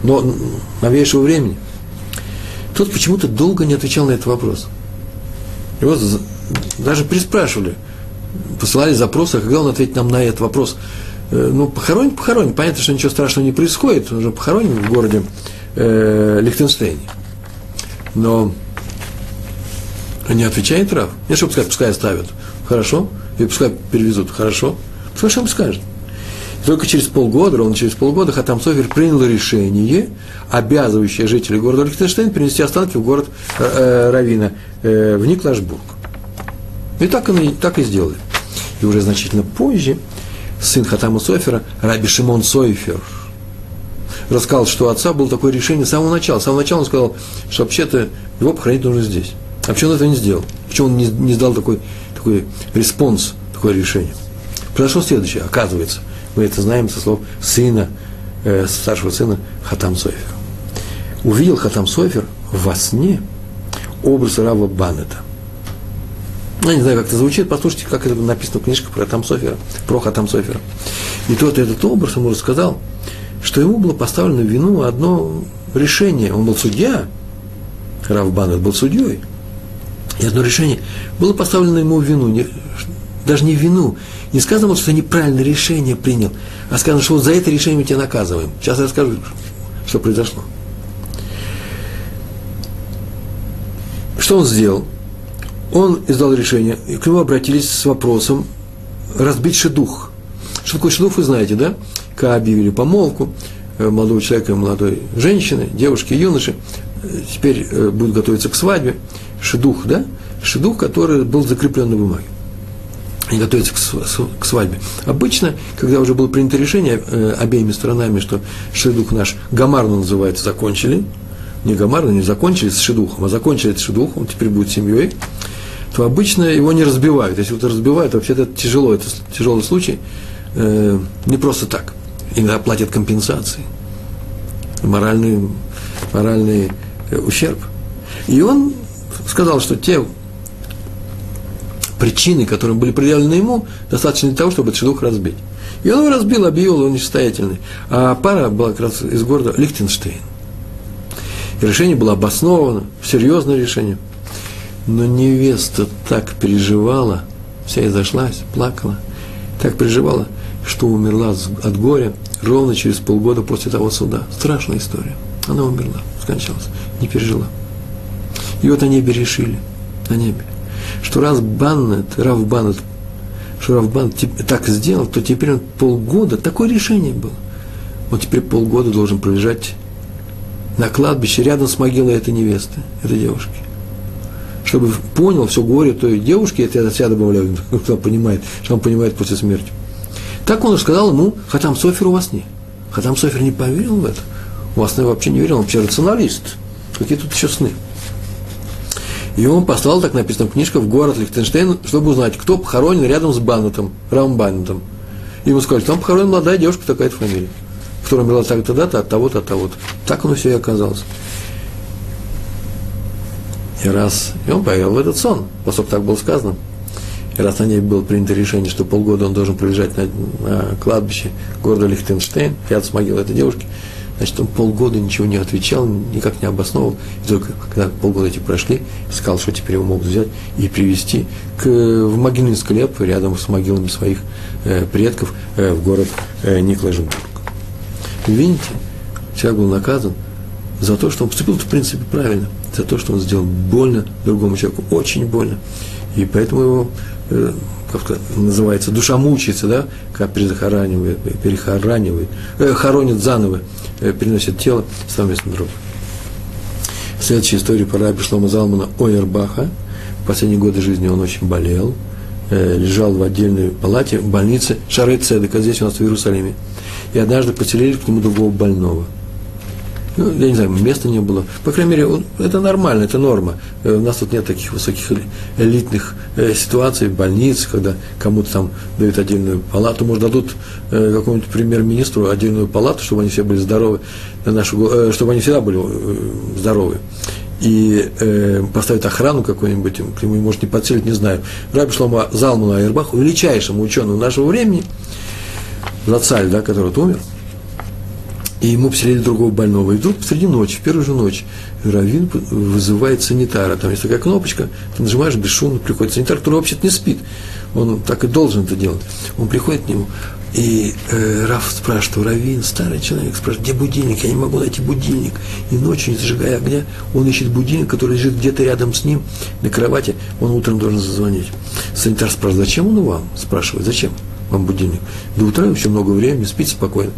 но новейшего времени. Тот почему-то долго не отвечал на этот вопрос. Его даже переспрашивали, посылали запросы, а когда он ответит нам на этот вопрос? Ну, похоронен. Понятно, что ничего страшного не происходит. Он уже похоронен в городе Лихтенштейне. Но не отвечает Рав. Нет, что пускай ставят. Хорошо. И пускай перевезут. Хорошо. Пускай что он скажет. И только через полгода Хатам Софер принял решение, обязывающее жителей города Лихтенштейн принести останки в город раввина, в Никлашбург. И так и сделали. И уже значительно позже сын Хатама Софера, Раби Шимон Софер, рассказал, что у отца было такое решение с самого начала. С самого начала он сказал, что вообще-то его похоронить нужно здесь. А почему он этого не сделал? Почему он не сдал такой респонс, такое решение? Произошло следующее, оказывается. Мы это знаем со слов старшего сына Хатам Софера. Увидел Хатам Софер во сне образ Рава Банета. Я не знаю, как это звучит, послушайте, как это написано в книжках про Хатам Софера. И тот этот образ ему рассказал, что ему было поставлено в вину одно решение. Он был судья, Рав Банет был судьей, и одно решение было поставлено ему в вину, даже не в вину. Не сказано, что неправильное решение принял, а сказано, что вот за это решение мы тебя наказываем. Сейчас я расскажу, что произошло. Что он сделал? Он издал решение, и к нему обратились с вопросом разбить шедух. Что такое шедух, вы знаете, да? Когда объявили помолвку молодого человека и молодой женщины, девушки и юноши, теперь будут готовиться к свадьбе. Шедух, да? Шедух, который был закреплен на бумаге. Они готовятся к свадьбе. Обычно, когда уже было принято решение обеими сторонами, что шедух наш, гамарно называется, закончили, не гамарно, не закончили с шедухом, а закончили с шедухом, теперь будет семьей, то обычно его не разбивают. Если вот разбивают, вообще-то это тяжело, это тяжелый случай. Не просто так. Иногда платят компенсации, моральный ущерб. И он сказал, что те причины, которые были предъявлены ему, достаточно для того, чтобы этот шедух разбить. И он его разбил, объявил, он несостоятельный. А пара была как раз из города Лихтенштейн. И решение было обосновано, серьезное решение. Но невеста так переживала, вся изошлась, плакала, так переживала, что умерла от горя ровно через полгода после того суда. Страшная история. Она умерла, скончалась, не пережила. И вот они решили, на небе, что раз Рав Банет так сделал, то теперь он полгода, такое решение было, он теперь полгода должен пролежать на кладбище рядом с могилой этой невесты, этой девушки. Чтобы понял все горе той девушки, это я от себя добавляю, что он понимает после смерти. Так он сказал ему, Хатам Софер у вас нет. Хатам Софер не поверил в это. У вас вообще не верил, он вообще рационалист. Какие тут еще сны? И он послал, так написано в книжке, в город Лихтенштейн, чтобы узнать, кто похоронен рядом с Банетом, Рамбанетом. Ему сказали, там похоронена молодая девушка, такая-то фамилия, которая умерла так-то, да-то, от того-то, от того-то. Так оно все и оказалось. И он поверил в этот сон, поскольку так было сказано. И раз на ней было принято решение, что полгода он должен пролежать на кладбище города Лихтенштейн, рядом с могилой этой девушки, значит, он полгода ничего не отвечал, никак не обосновывал. И только когда полгода эти прошли, сказал, что теперь его могут взять и привезти в могильный склеп рядом с могилами своих предков в город Никлашбург. Видите, человек был наказан за то, что он поступил, в принципе, правильно, за то, что он сделал больно другому человеку, очень больно. И поэтому его, как называется, душа мучается, да, как перезахоранивает, хоронит заново, переносит тело совместно друг. Следующая история про раби Шлома Залмана Ойербаха. В последние годы жизни он очень болел, лежал в отдельной палате в больнице Шарей Цедека, здесь у нас в Иерусалиме. И однажды поселили к нему другого больного. Ну, я не знаю, места не было. По крайней мере, это нормально, это норма. У нас тут нет таких высоких элитных ситуаций в больнице, когда кому-то там дают отдельную палату. Может, дадут какому-нибудь премьер-министру отдельную палату, чтобы они все были здоровы, чтобы они всегда были здоровы. И поставить охрану какую-нибудь, к нему, может, не подселить, не знаю. Раби Шлома Залману Ойербаху, величайшему ученому нашего времени, Рацаль, да, который умер, и ему поселили другого больного. И вдруг посреди ночи, в первую же ночь, раввин вызывает санитара. Там есть такая кнопочка, ты нажимаешь, бесшумно приходит санитар, который вообще-то не спит. Он так и должен это делать. Он приходит к нему, и Рав спрашивает, раввин, старый человек, спрашивает, где будильник? Я не могу найти будильник. И ночью, не зажигая огня, он ищет будильник, который лежит где-то рядом с ним на кровати. Он утром должен зазвонить. Санитар спрашивает, зачем он вам? Спрашивает, зачем вам будильник? До утра еще много времени, спите спокойно.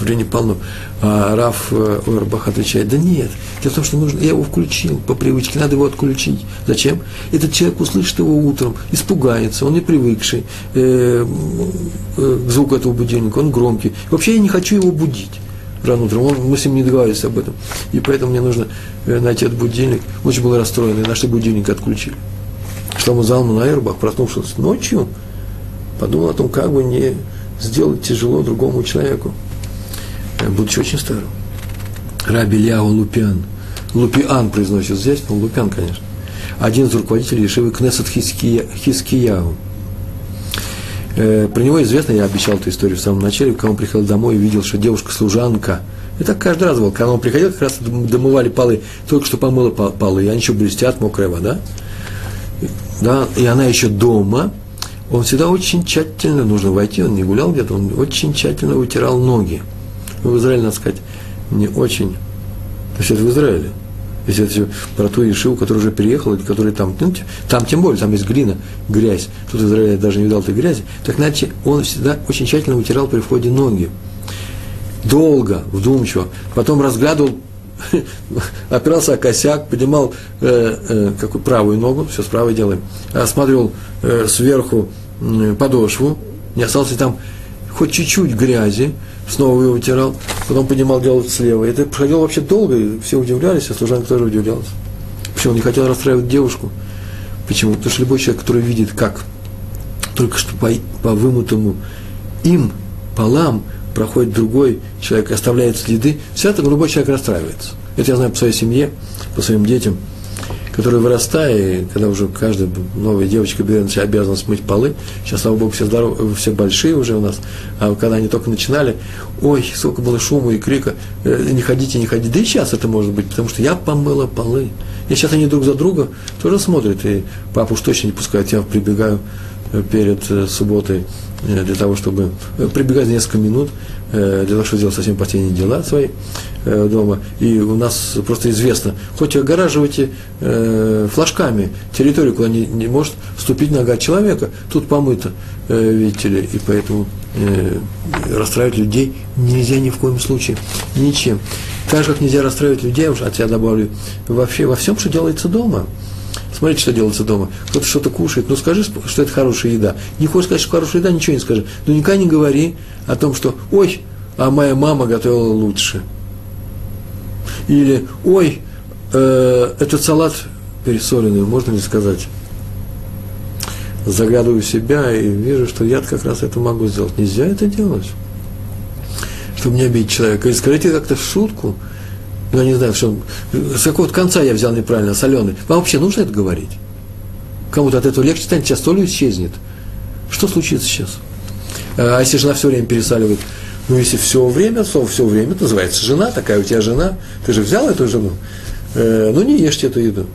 Времени полно. А Рав Ойербах отвечает, да нет, дело в том, что нужно, я его включил по привычке, надо его отключить. Зачем? Этот человек услышит его утром, испугается, он не привыкший к звуку этого будильника, он громкий. Вообще я не хочу его будить рано утром, мы с ним не договорились об этом, и поэтому мне нужно найти этот будильник. Ночь была расстроена, и нашли будильник, отключили. Шломо Залман Ойербах, проснувшись ночью, подумал о том, как бы не сделать тяжело другому человеку, будучи очень старым. Раби Ильяу Лупиан. Лупиан произносит здесь, но Лупиан, конечно. Один из руководителей Ешивы Кнесет Хискияу. Про него известно, я обещал эту историю в самом начале, когда он приходил домой и видел, что девушка-служанка. И так каждый раз было. Когда он приходил, как раз домывали полы. Только что помыла полы, и они еще блестят, мокрая вода. Да? И она еще дома. Он всегда очень тщательно, нужно войти, он не гулял где-то, он очень тщательно вытирал ноги. В Израиле, надо сказать, не очень. То есть это в Израиле. Если это про ту Ешиву, которая уже переехала, которая там, ну, там тем более, там есть глина, грязь. Тут в Израиле я даже не видал этой грязи. Так иначе он всегда очень тщательно вытирал при входе ноги. Долго, вдумчиво. Потом разглядывал, опирался о косяк, поднимал правую ногу, все с правой делаем, осматривал сверху подошву, не осталось ли там хоть чуть-чуть грязи, снова его вытирал, потом поднимал, делал слева. Это проходило вообще долго, и все удивлялись, а служанка тоже удивлялась. Почему? Он не хотел расстраивать девушку. Почему? Потому что любой человек, который видит, как только что по вымытому им полам проходит другой человек, оставляет следы, все это любой человек расстраивается. Это я знаю по своей семье, по своим детям. которая вырастает, и когда уже каждая новая девочка беременная обязана смыть полы. Сейчас, слава богу, все здоровы, все большие уже у нас, а когда они только начинали, ой, сколько было шума и крика, не ходите, не ходите. Да и сейчас это может быть, потому что я помыла полы. И сейчас они друг за друга тоже смотрят, и папу уж точно не пускают, я прибегаю перед субботой для того, чтобы прибегать несколько минут, для того, чтобы сделать совсем последние дела свои дома. И у нас просто известно, хоть огораживайте флажками территорию, куда не может вступить нога человека, тут помыто, видите ли, и поэтому расстраивать людей нельзя ни в коем случае, ничем. Так же, как нельзя расстраивать людей, уж от себя добавлю, вообще во всем, что делается дома. Смотрите, что делается дома. Кто-то что-то кушает. Ну, скажи, что это хорошая еда. Не хочешь сказать, что хорошая еда, ничего не скажи. Ну, никогда не говори о том, что «Ой, а моя мама готовила лучше». Или «Ой, этот салат пересоленный, можно ли сказать?» Заглядываю в себя и вижу, что я как раз это могу сделать. Нельзя это делать, чтобы не обидеть человека. И скажите как-то в шутку. Я не знаю, с какого-то конца я взял неправильно, соленый. Вам вообще нужно это говорить? Кому-то от этого легче станет, сейчас соль исчезнет. Что случится сейчас? А если жена все время пересаливает? Ну, если все время, слово «все время» называется жена, такая у тебя жена, ты же взял эту жену, ну, не ешьте эту еду.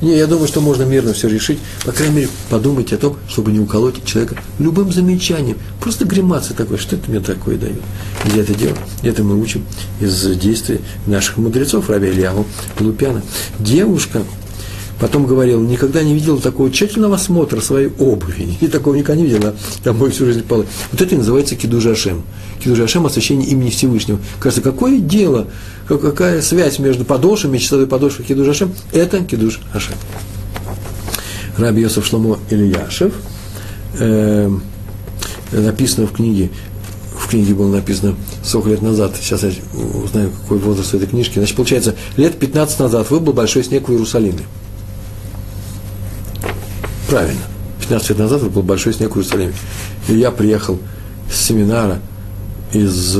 Не, я думаю, что можно мирно все решить. По крайней мере, подумайте о том, чтобы не уколоть человека любым замечанием. Просто гримация такой, что это мне такое дает. Где это дело? Это мы учим из действий наших мудрецов, Раби Ильяху Лупяна. Девушка потом говорила, никогда не видела такого тщательного осмотра своей обуви. И такого никогда не видела, домой всю жизнь полы. Вот это и называется Кедуш-Ашем. Кедуш-Ашем – освящение имени Всевышнего. Кажется, какое дело, какая связь между подошвами и часовой подошвой Кедуш-Ашем? Это Кедуш-Ашем. Раби Йосеф Шломо Ильяшев, написано в книге было написано 40 лет назад, сейчас я узнаю, какой возраст этой книжки, значит, получается, лет 15 назад выпал большой снег в Иерусалиме. Правильно. 15 лет назад был большой снег в Иерусалиме. И я приехал с семинара из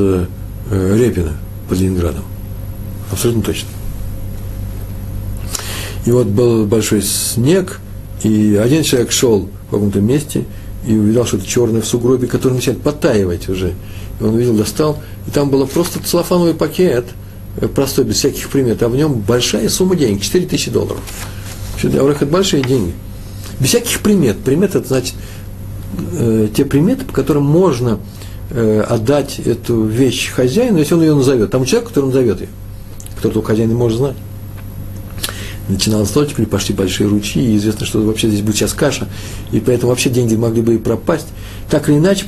Репина под Ленинградом. Абсолютно точно. И вот был большой снег, и один человек шел в каком-то месте и увидел что-то черное в сугробе, которое начинает подтаивать уже. И он увидел, достал, и там был просто целлофановый пакет, простой, без всяких примет, а в нем большая сумма денег, $4000. Для евреев это большие деньги. Без всяких примет. Примет – это значит те приметы, по которым можно отдать эту вещь хозяину, если он ее назовет. Там человек, который назовет ее. Кто-то у хозяина может знать. Начинал столик, пошли большие ручьи, и известно, что вообще здесь будет сейчас каша, и поэтому вообще деньги могли бы и пропасть. Так или иначе,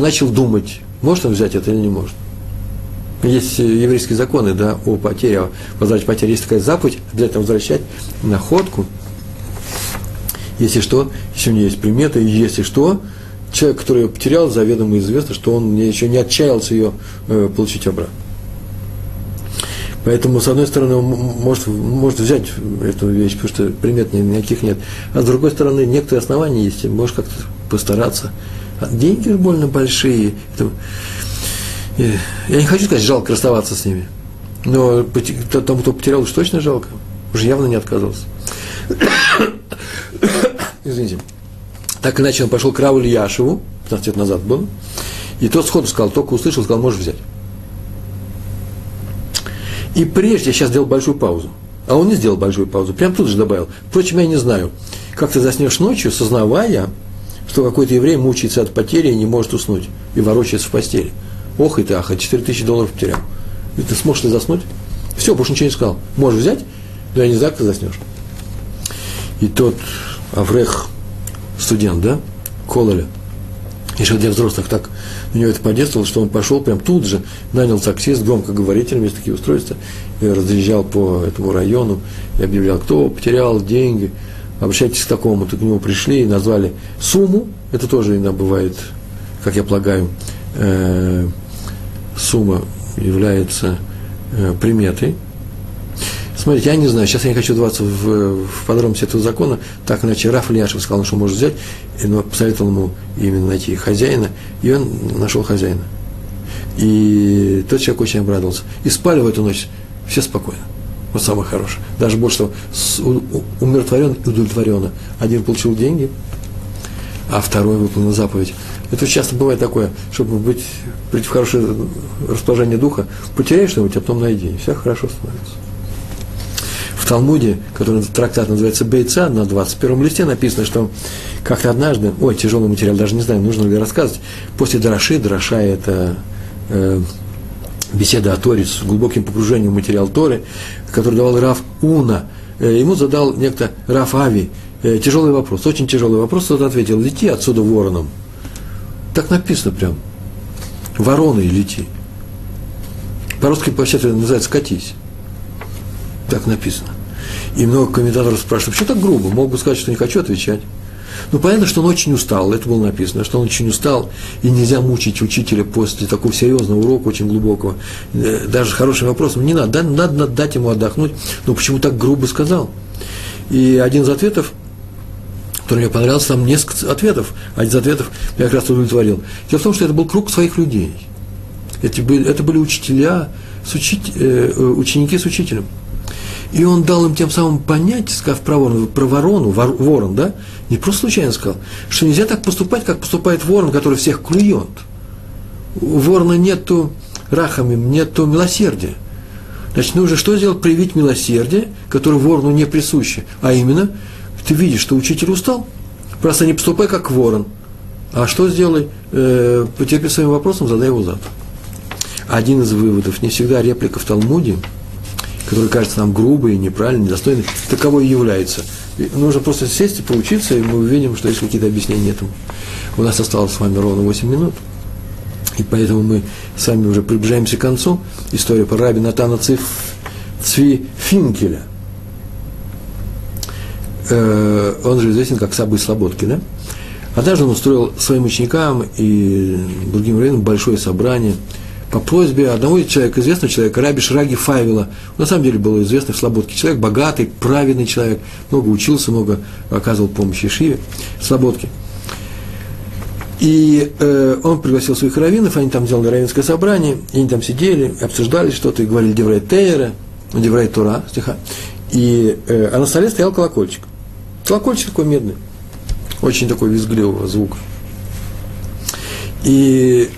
начал думать, может он взять это или не может. Есть еврейские законы, да, о потере, о возврате потери. Есть такая заповедь, обязательно возвращать находку. Если что, еще у меня есть примета, если что, человек, который ее потерял, заведомо известно, что он еще не отчаялся ее получить обратно. Поэтому, с одной стороны, он может взять эту вещь, потому что примет никаких нет. А с другой стороны, некоторые основания есть, можешь как-то постараться. А деньги больно большие. Я не хочу сказать, жалко расставаться с ними. Но тому, кто потерял, уж точно жалко. Уж явно не отказывался. Извините. Так иначе он пошел к Раву Ильяшеву, 15 лет назад был, и тот сходу сказал, только услышал, сказал, можешь взять. И прежде я сейчас сделал большую паузу. А он не сделал большую паузу, прям тут же добавил. Впрочем, я не знаю, как ты заснешь ночью, сознавая, что какой-то еврей мучается от потери и не может уснуть, и ворочается в постели. Ох и ты, ах, и $4000 потерял. И ты сможешь ли заснуть? Все, больше ничего не сказал. Можешь взять, но я не знаю, как ты заснешь. И тот Аврех, студент, да, Кололя, еще для взрослых так, у него это подействовало, что он пошел прям тут же, нанял такси с громкоговорителем, есть такие устройства, и разъезжал по этому району и объявлял, кто потерял деньги, обращайтесь к такому-то, к нему пришли и назвали сумму, это тоже иногда бывает, как я полагаю, сумма является приметой. Смотрите, я не знаю, сейчас я не хочу вдаваться в подробности этого закона, так иначе Рав Ильяшев сказал, что может взять, но посоветовал ему именно найти хозяина, и он нашел хозяина. И тот человек очень обрадовался. И спали в эту ночь все спокойно. Вот самое хорошее. Даже больше того, умиротворен и удовлетворенно. Один получил деньги, а второй выполнил заповедь. Это часто бывает такое, чтобы быть, прийти в хорошее расположение духа, потеряешь что-нибудь, а потом найди, и все хорошо становится. В Талмуде, который трактат называется «Бейца», на 21 листе написано, что как-то однажды, тяжелый материал, даже не знаю, нужно ли рассказывать, после Дораши, Дороша – это беседа о Торе с глубоким погружением в материал Торы, который давал Рав Уна, ему задал некто Рав Ави тяжелый вопрос, очень тяжелый вопрос, тот ответил: «Лети отсюда вороном». Так написано прям. Вороной лети. По-русски вообще-то называется «катись». Так написано. И много комментаторов спрашивают, почему так грубо? Мог бы сказать, что не хочу отвечать. Ну, понятно, что он очень устал, это было написано, что он очень устал, и нельзя мучить учителя после такого серьезного урока, очень глубокого, даже хорошим вопросом. Не надо, надо дать ему отдохнуть. Но почему так грубо сказал? И один из ответов, который мне понравился, там несколько ответов, один из ответов меня как раз удовлетворил. Дело в том, что это был круг своих людей. Это были учителя, ученики с учителем. И он дал им тем самым понять, сказав про ворону, да, не просто случайно сказал, что нельзя так поступать, как поступает ворон, который всех клюет. У ворона нету рахамим, нету милосердия. Значит, нужно что сделать? Проявить милосердие, которое ворону не присуще, а именно... Ты видишь, что учитель устал, просто не поступай как ворон. А что сделай? Потерпи своим вопросом, задай его завтра. Один из выводов. Не всегда реплика в Талмуде, которая кажется нам грубой, неправильной, недостойной, таковой и является. Нужно просто сесть и поучиться, и мы увидим, что есть какие-то объяснения этому. У нас осталось с вами ровно 8 минут. И поэтому мы с вами уже приближаемся к концу. История про раби Натана Цви Финкеля. Он же известен как Сабы Слободки, да? Однажды он устроил своим ученикам и другим раввинам большое собрание по просьбе одного человека, известного человека, Раби Шраги Файвела. На самом деле был известный в Слободке человек, богатый, праведный человек, много учился, много оказывал помощь Ешиве в Слободке. И он пригласил своих раввинов, они там делали раввинское собрание, и они там сидели, обсуждали что-то и говорили «Деврей Тейра», «Деврей Тора», стиха. И а на столе стоял колокольчик. Колокольчик такой медный, очень такой визгливого звука. И,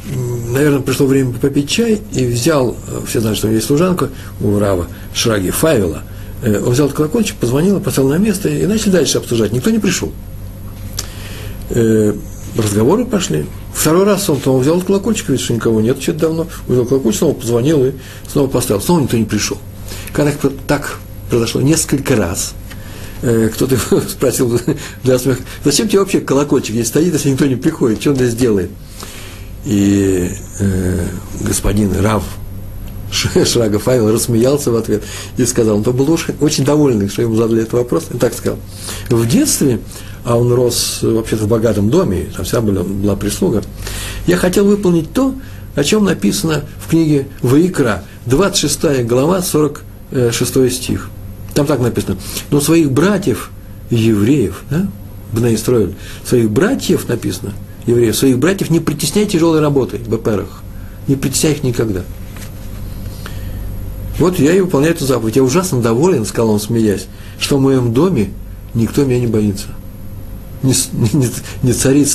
наверное, пришло время попить чай, и взял, все знают, что у меня есть служанка, у Рава Шраги Файвела, он взял колокольчик, позвонил, поставил на место, и начали дальше обсуждать. Никто не пришел. Разговоры пошли. Второй раз он взял колокольчик, видит, что никого нет, что-то давно, взял колокольчик, снова позвонил и снова поставил. Снова никто не пришел. Когда так произошло несколько раз, кто-то спросил для смеха: зачем тебе вообще колокольчик здесь стоит, если никто не приходит, что он здесь делает? И господин Рав Шрага Файвел рассмеялся в ответ и сказал, он был очень довольный, что ему задали этот вопрос, и так сказал: в детстве, а он рос вообще-то в богатом доме, там вся была прислуга, я хотел выполнить то, о чем написано в книге Ваикра, 26 глава, 46 стих. Там так написано: но своих братьев, евреев, да, Бней Исроэль, своих братьев, написано, евреев, своих братьев не притесняй тяжелой работой, БПРах, не притесняй их никогда. Вот я и выполняю эту заповедь. Я ужасно доволен, сказал он, смеясь, что в моем доме никто меня не боится. Не царит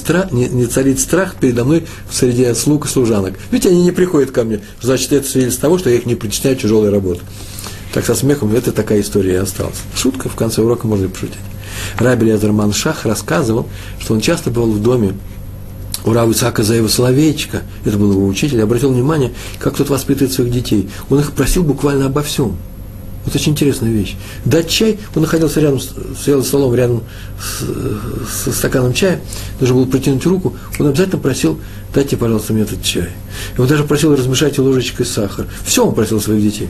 страх передо мной среди слуг и служанок. Ведь они не приходят ко мне. Значит, это свидетельство того, что я их не притесняю тяжелой работой. Так со смехом, это такая история и осталась. Шутка, в конце урока можно и пошутить. Раби Элазар Ман Шах рассказывал, что он часто бывал в доме у рава Ицхака Заева Соловейчика, это был его учитель, обратил внимание, как тот воспитывает своих детей. Он их просил буквально обо всем. Вот очень интересная вещь. Дать чай, он находился рядом, сидел за столом рядом со стаканом чая, должен был протянуть руку, он обязательно просил: дайте, пожалуйста, мне этот чай. И он даже просил размешать ложечкой сахар. Все он просил своих детей.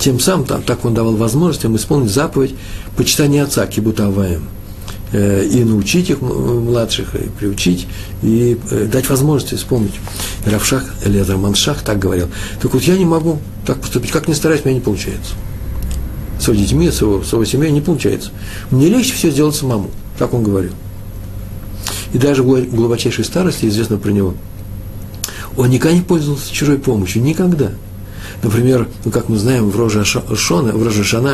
Тем самым, так он давал возможность им исполнить заповедь почитания отца, кибутаваем, и научить их младших, и приучить, и дать возможность исполнить. Рав Шах, Элазар Ман Шах так говорил. Так вот, я не могу так поступить, как ни стараюсь, у меня не получается. С его детьми, с его семьей не получается. Мне легче все сделать самому, так он говорил. И даже в глубочайшей старости известно про него. Он никогда не пользовался чужой помощью, никогда. Например, ну, как мы знаем, в Рожа Шана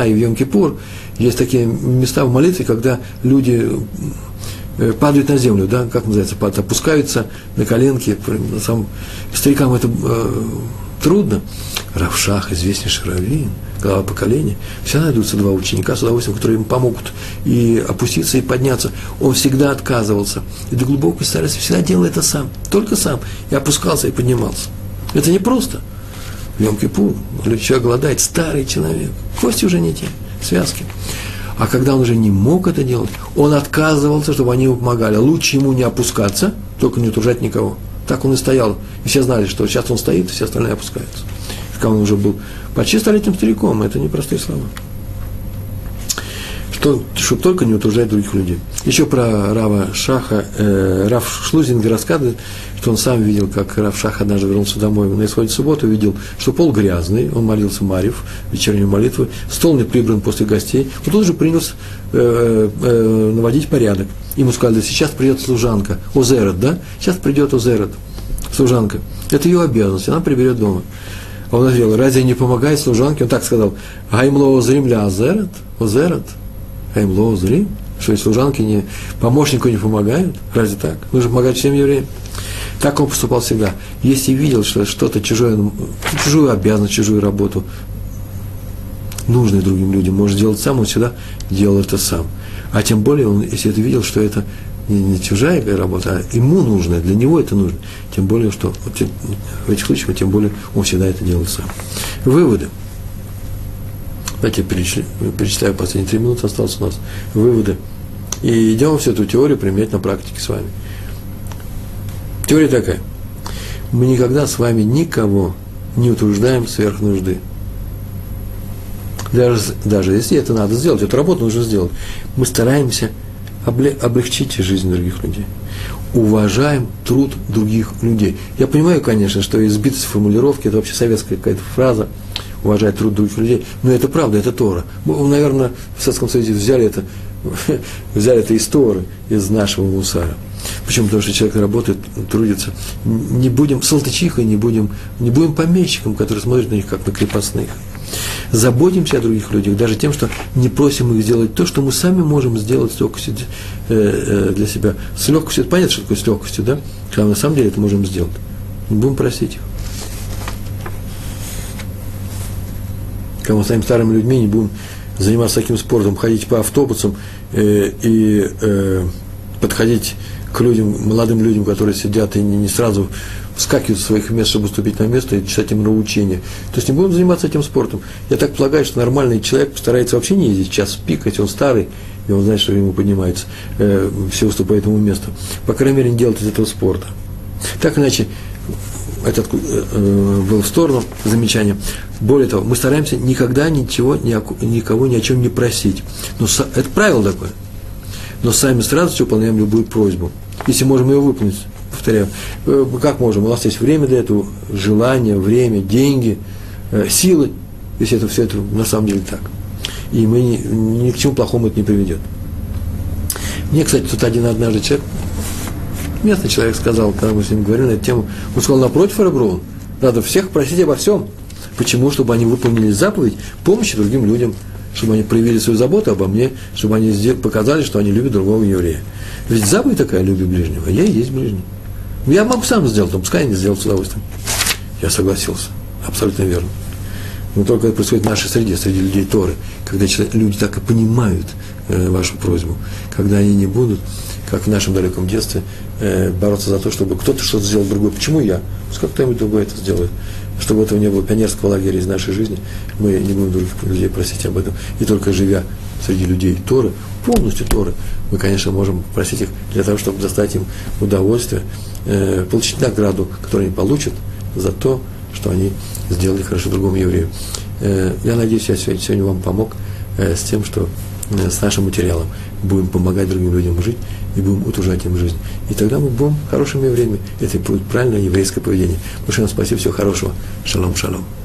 и в Йом-Кипур есть такие места в молитве, когда люди падают на землю, да, как называется, опускаются на коленки. Старикам это трудно. Рав Шах, известнейший раввин, глава поколения, всегда найдутся два ученика с удовольствием, которые им помогут и опуститься, и подняться. Он всегда отказывался. И до глубокой старости всегда делал это сам. Только сам. И опускался, и поднимался. Это непросто. В Йом-Кипур человек голодает, старый человек. Кости уже не те, связки. А когда он уже не мог это делать, он отказывался, чтобы они ему помогали. Лучше ему не опускаться, только не утруждать никого. Так он и стоял. И все знали, что сейчас он стоит, все остальные опускаются. Когда он уже был почти столетним стариком, это непростые слова. Чтобы только не утруждать других людей. Еще про Рава Шаха, Рав Шлузинг рассказывает, что он сам видел, как Рав Шах однажды вернулся домой, на исходе субботы увидел, что пол грязный, он молился марьев, вечернюю молитву, стол не прибран после гостей, он тут же принялся наводить порядок. Ему сказали, сейчас придет служанка, Озерет, да? Сейчас придет Озерет, служанка. Это ее обязанность, она приберет дома. А он ответил, разве не помогает служанке? Он так сказал, «Гаймло озрим ля Озерет, Озерет». Аймло, зри, что и служанки не, помощнику не помогают, разве так? Нужно помогать всем евреям. Так он поступал всегда. Если видел, что что-то чужое, чужую обязанность, чужую работу, нужную другим людям, может делать сам, он всегда делал это сам. А тем более, он, если это видел, что это не чужая работа, а ему нужно, для него это нужно, тем более, что в этих случаях, тем более, он всегда это делал сам. Выводы. Давайте я перечитаю последние 3 минуты, осталось у нас выводы. И идем всю эту теорию применять на практике с вами. Теория такая. Мы никогда с вами никого не утруждаем сверх нужды. Даже если это надо сделать, эту работу нужно сделать. Мы стараемся облегчить жизнь других людей. Уважаем труд других людей. Я понимаю, конечно, что избитость формулировки, это вообще советская какая-то фраза, уважать труд других людей, но это правда, это Тора. Мы, наверное, в Советском Союзе взяли это из Торы, из нашего мусара. Почему? Потому что человек работает, трудится. Не будем салтычихой, не будем помещиком, который смотрит на них как на крепостных. Заботимся о других людях, даже тем, что не просим их сделать то, что мы сами можем сделать с легкостью для себя. С легкостью, это понятно, что такое с легкостью, да? Когда на самом деле это можем сделать. Не будем просить их. Когда мы станем старыми людьми, не будем заниматься таким спортом, ходить по автобусам и подходить к людям, молодым людям, которые сидят и не сразу вскакивают с своих мест, чтобы уступить на место и читать им нравоучение. То есть не будем заниматься этим спортом. Я так полагаю, что нормальный человек постарается вообще не ездить час пик, хоть он старый, и он знает, что ему поднимается, все уступает ему место. По крайней мере, не делать из этого спорта. Так иначе, это было в сторону замечание. Более того, мы стараемся никогда никого ни о чем не просить. Но это правило такое. Но сами с радостью выполняем любую просьбу. Если можем ее выполнить, повторяю, как можем? У нас есть время для этого, желание, время, деньги, силы. Если это все это на самом деле так. И мы ни к чему плохому это не приведет. Мне, кстати, тут однажды человек, местный человек сказал, когда мы с ним говорили на эту тему, он сказал, напротив, Реброн, надо всех просить обо всем. Почему? Чтобы они выполнили заповедь помощи другим людям, чтобы они проявили свою заботу обо мне, чтобы они показали, что они любят другого еврея. Ведь заповедь такая, люби ближнего, а я и есть ближний. Я могу сам сделать, но пускай они сделают с удовольствием. Я согласился, абсолютно верно. Но только это происходит в нашей среде, среди людей Торы, когда люди так и понимают вашу просьбу, когда они не будут, как в нашем далеком детстве, бороться за то, чтобы кто-то что-то сделал другое. Почему я? Пускай кто-нибудь другой это сделает. Чтобы этого не было пионерского лагеря из нашей жизни, мы не будем других людей просить об этом. И только живя среди людей Торы, полностью Торы, мы, конечно, можем просить их для того, чтобы доставить им удовольствие, получить награду, которую они получат за то, что они сделали хорошо другому еврею. Я надеюсь, я сегодня вам помог с тем, что с нашим материалом будем помогать другим людям жить и будем утужать им жизнь. И тогда мы будем хорошими евреями. Это будет правильное еврейское поведение. Большое вам спасибо, всего хорошего. Шалом, шалом.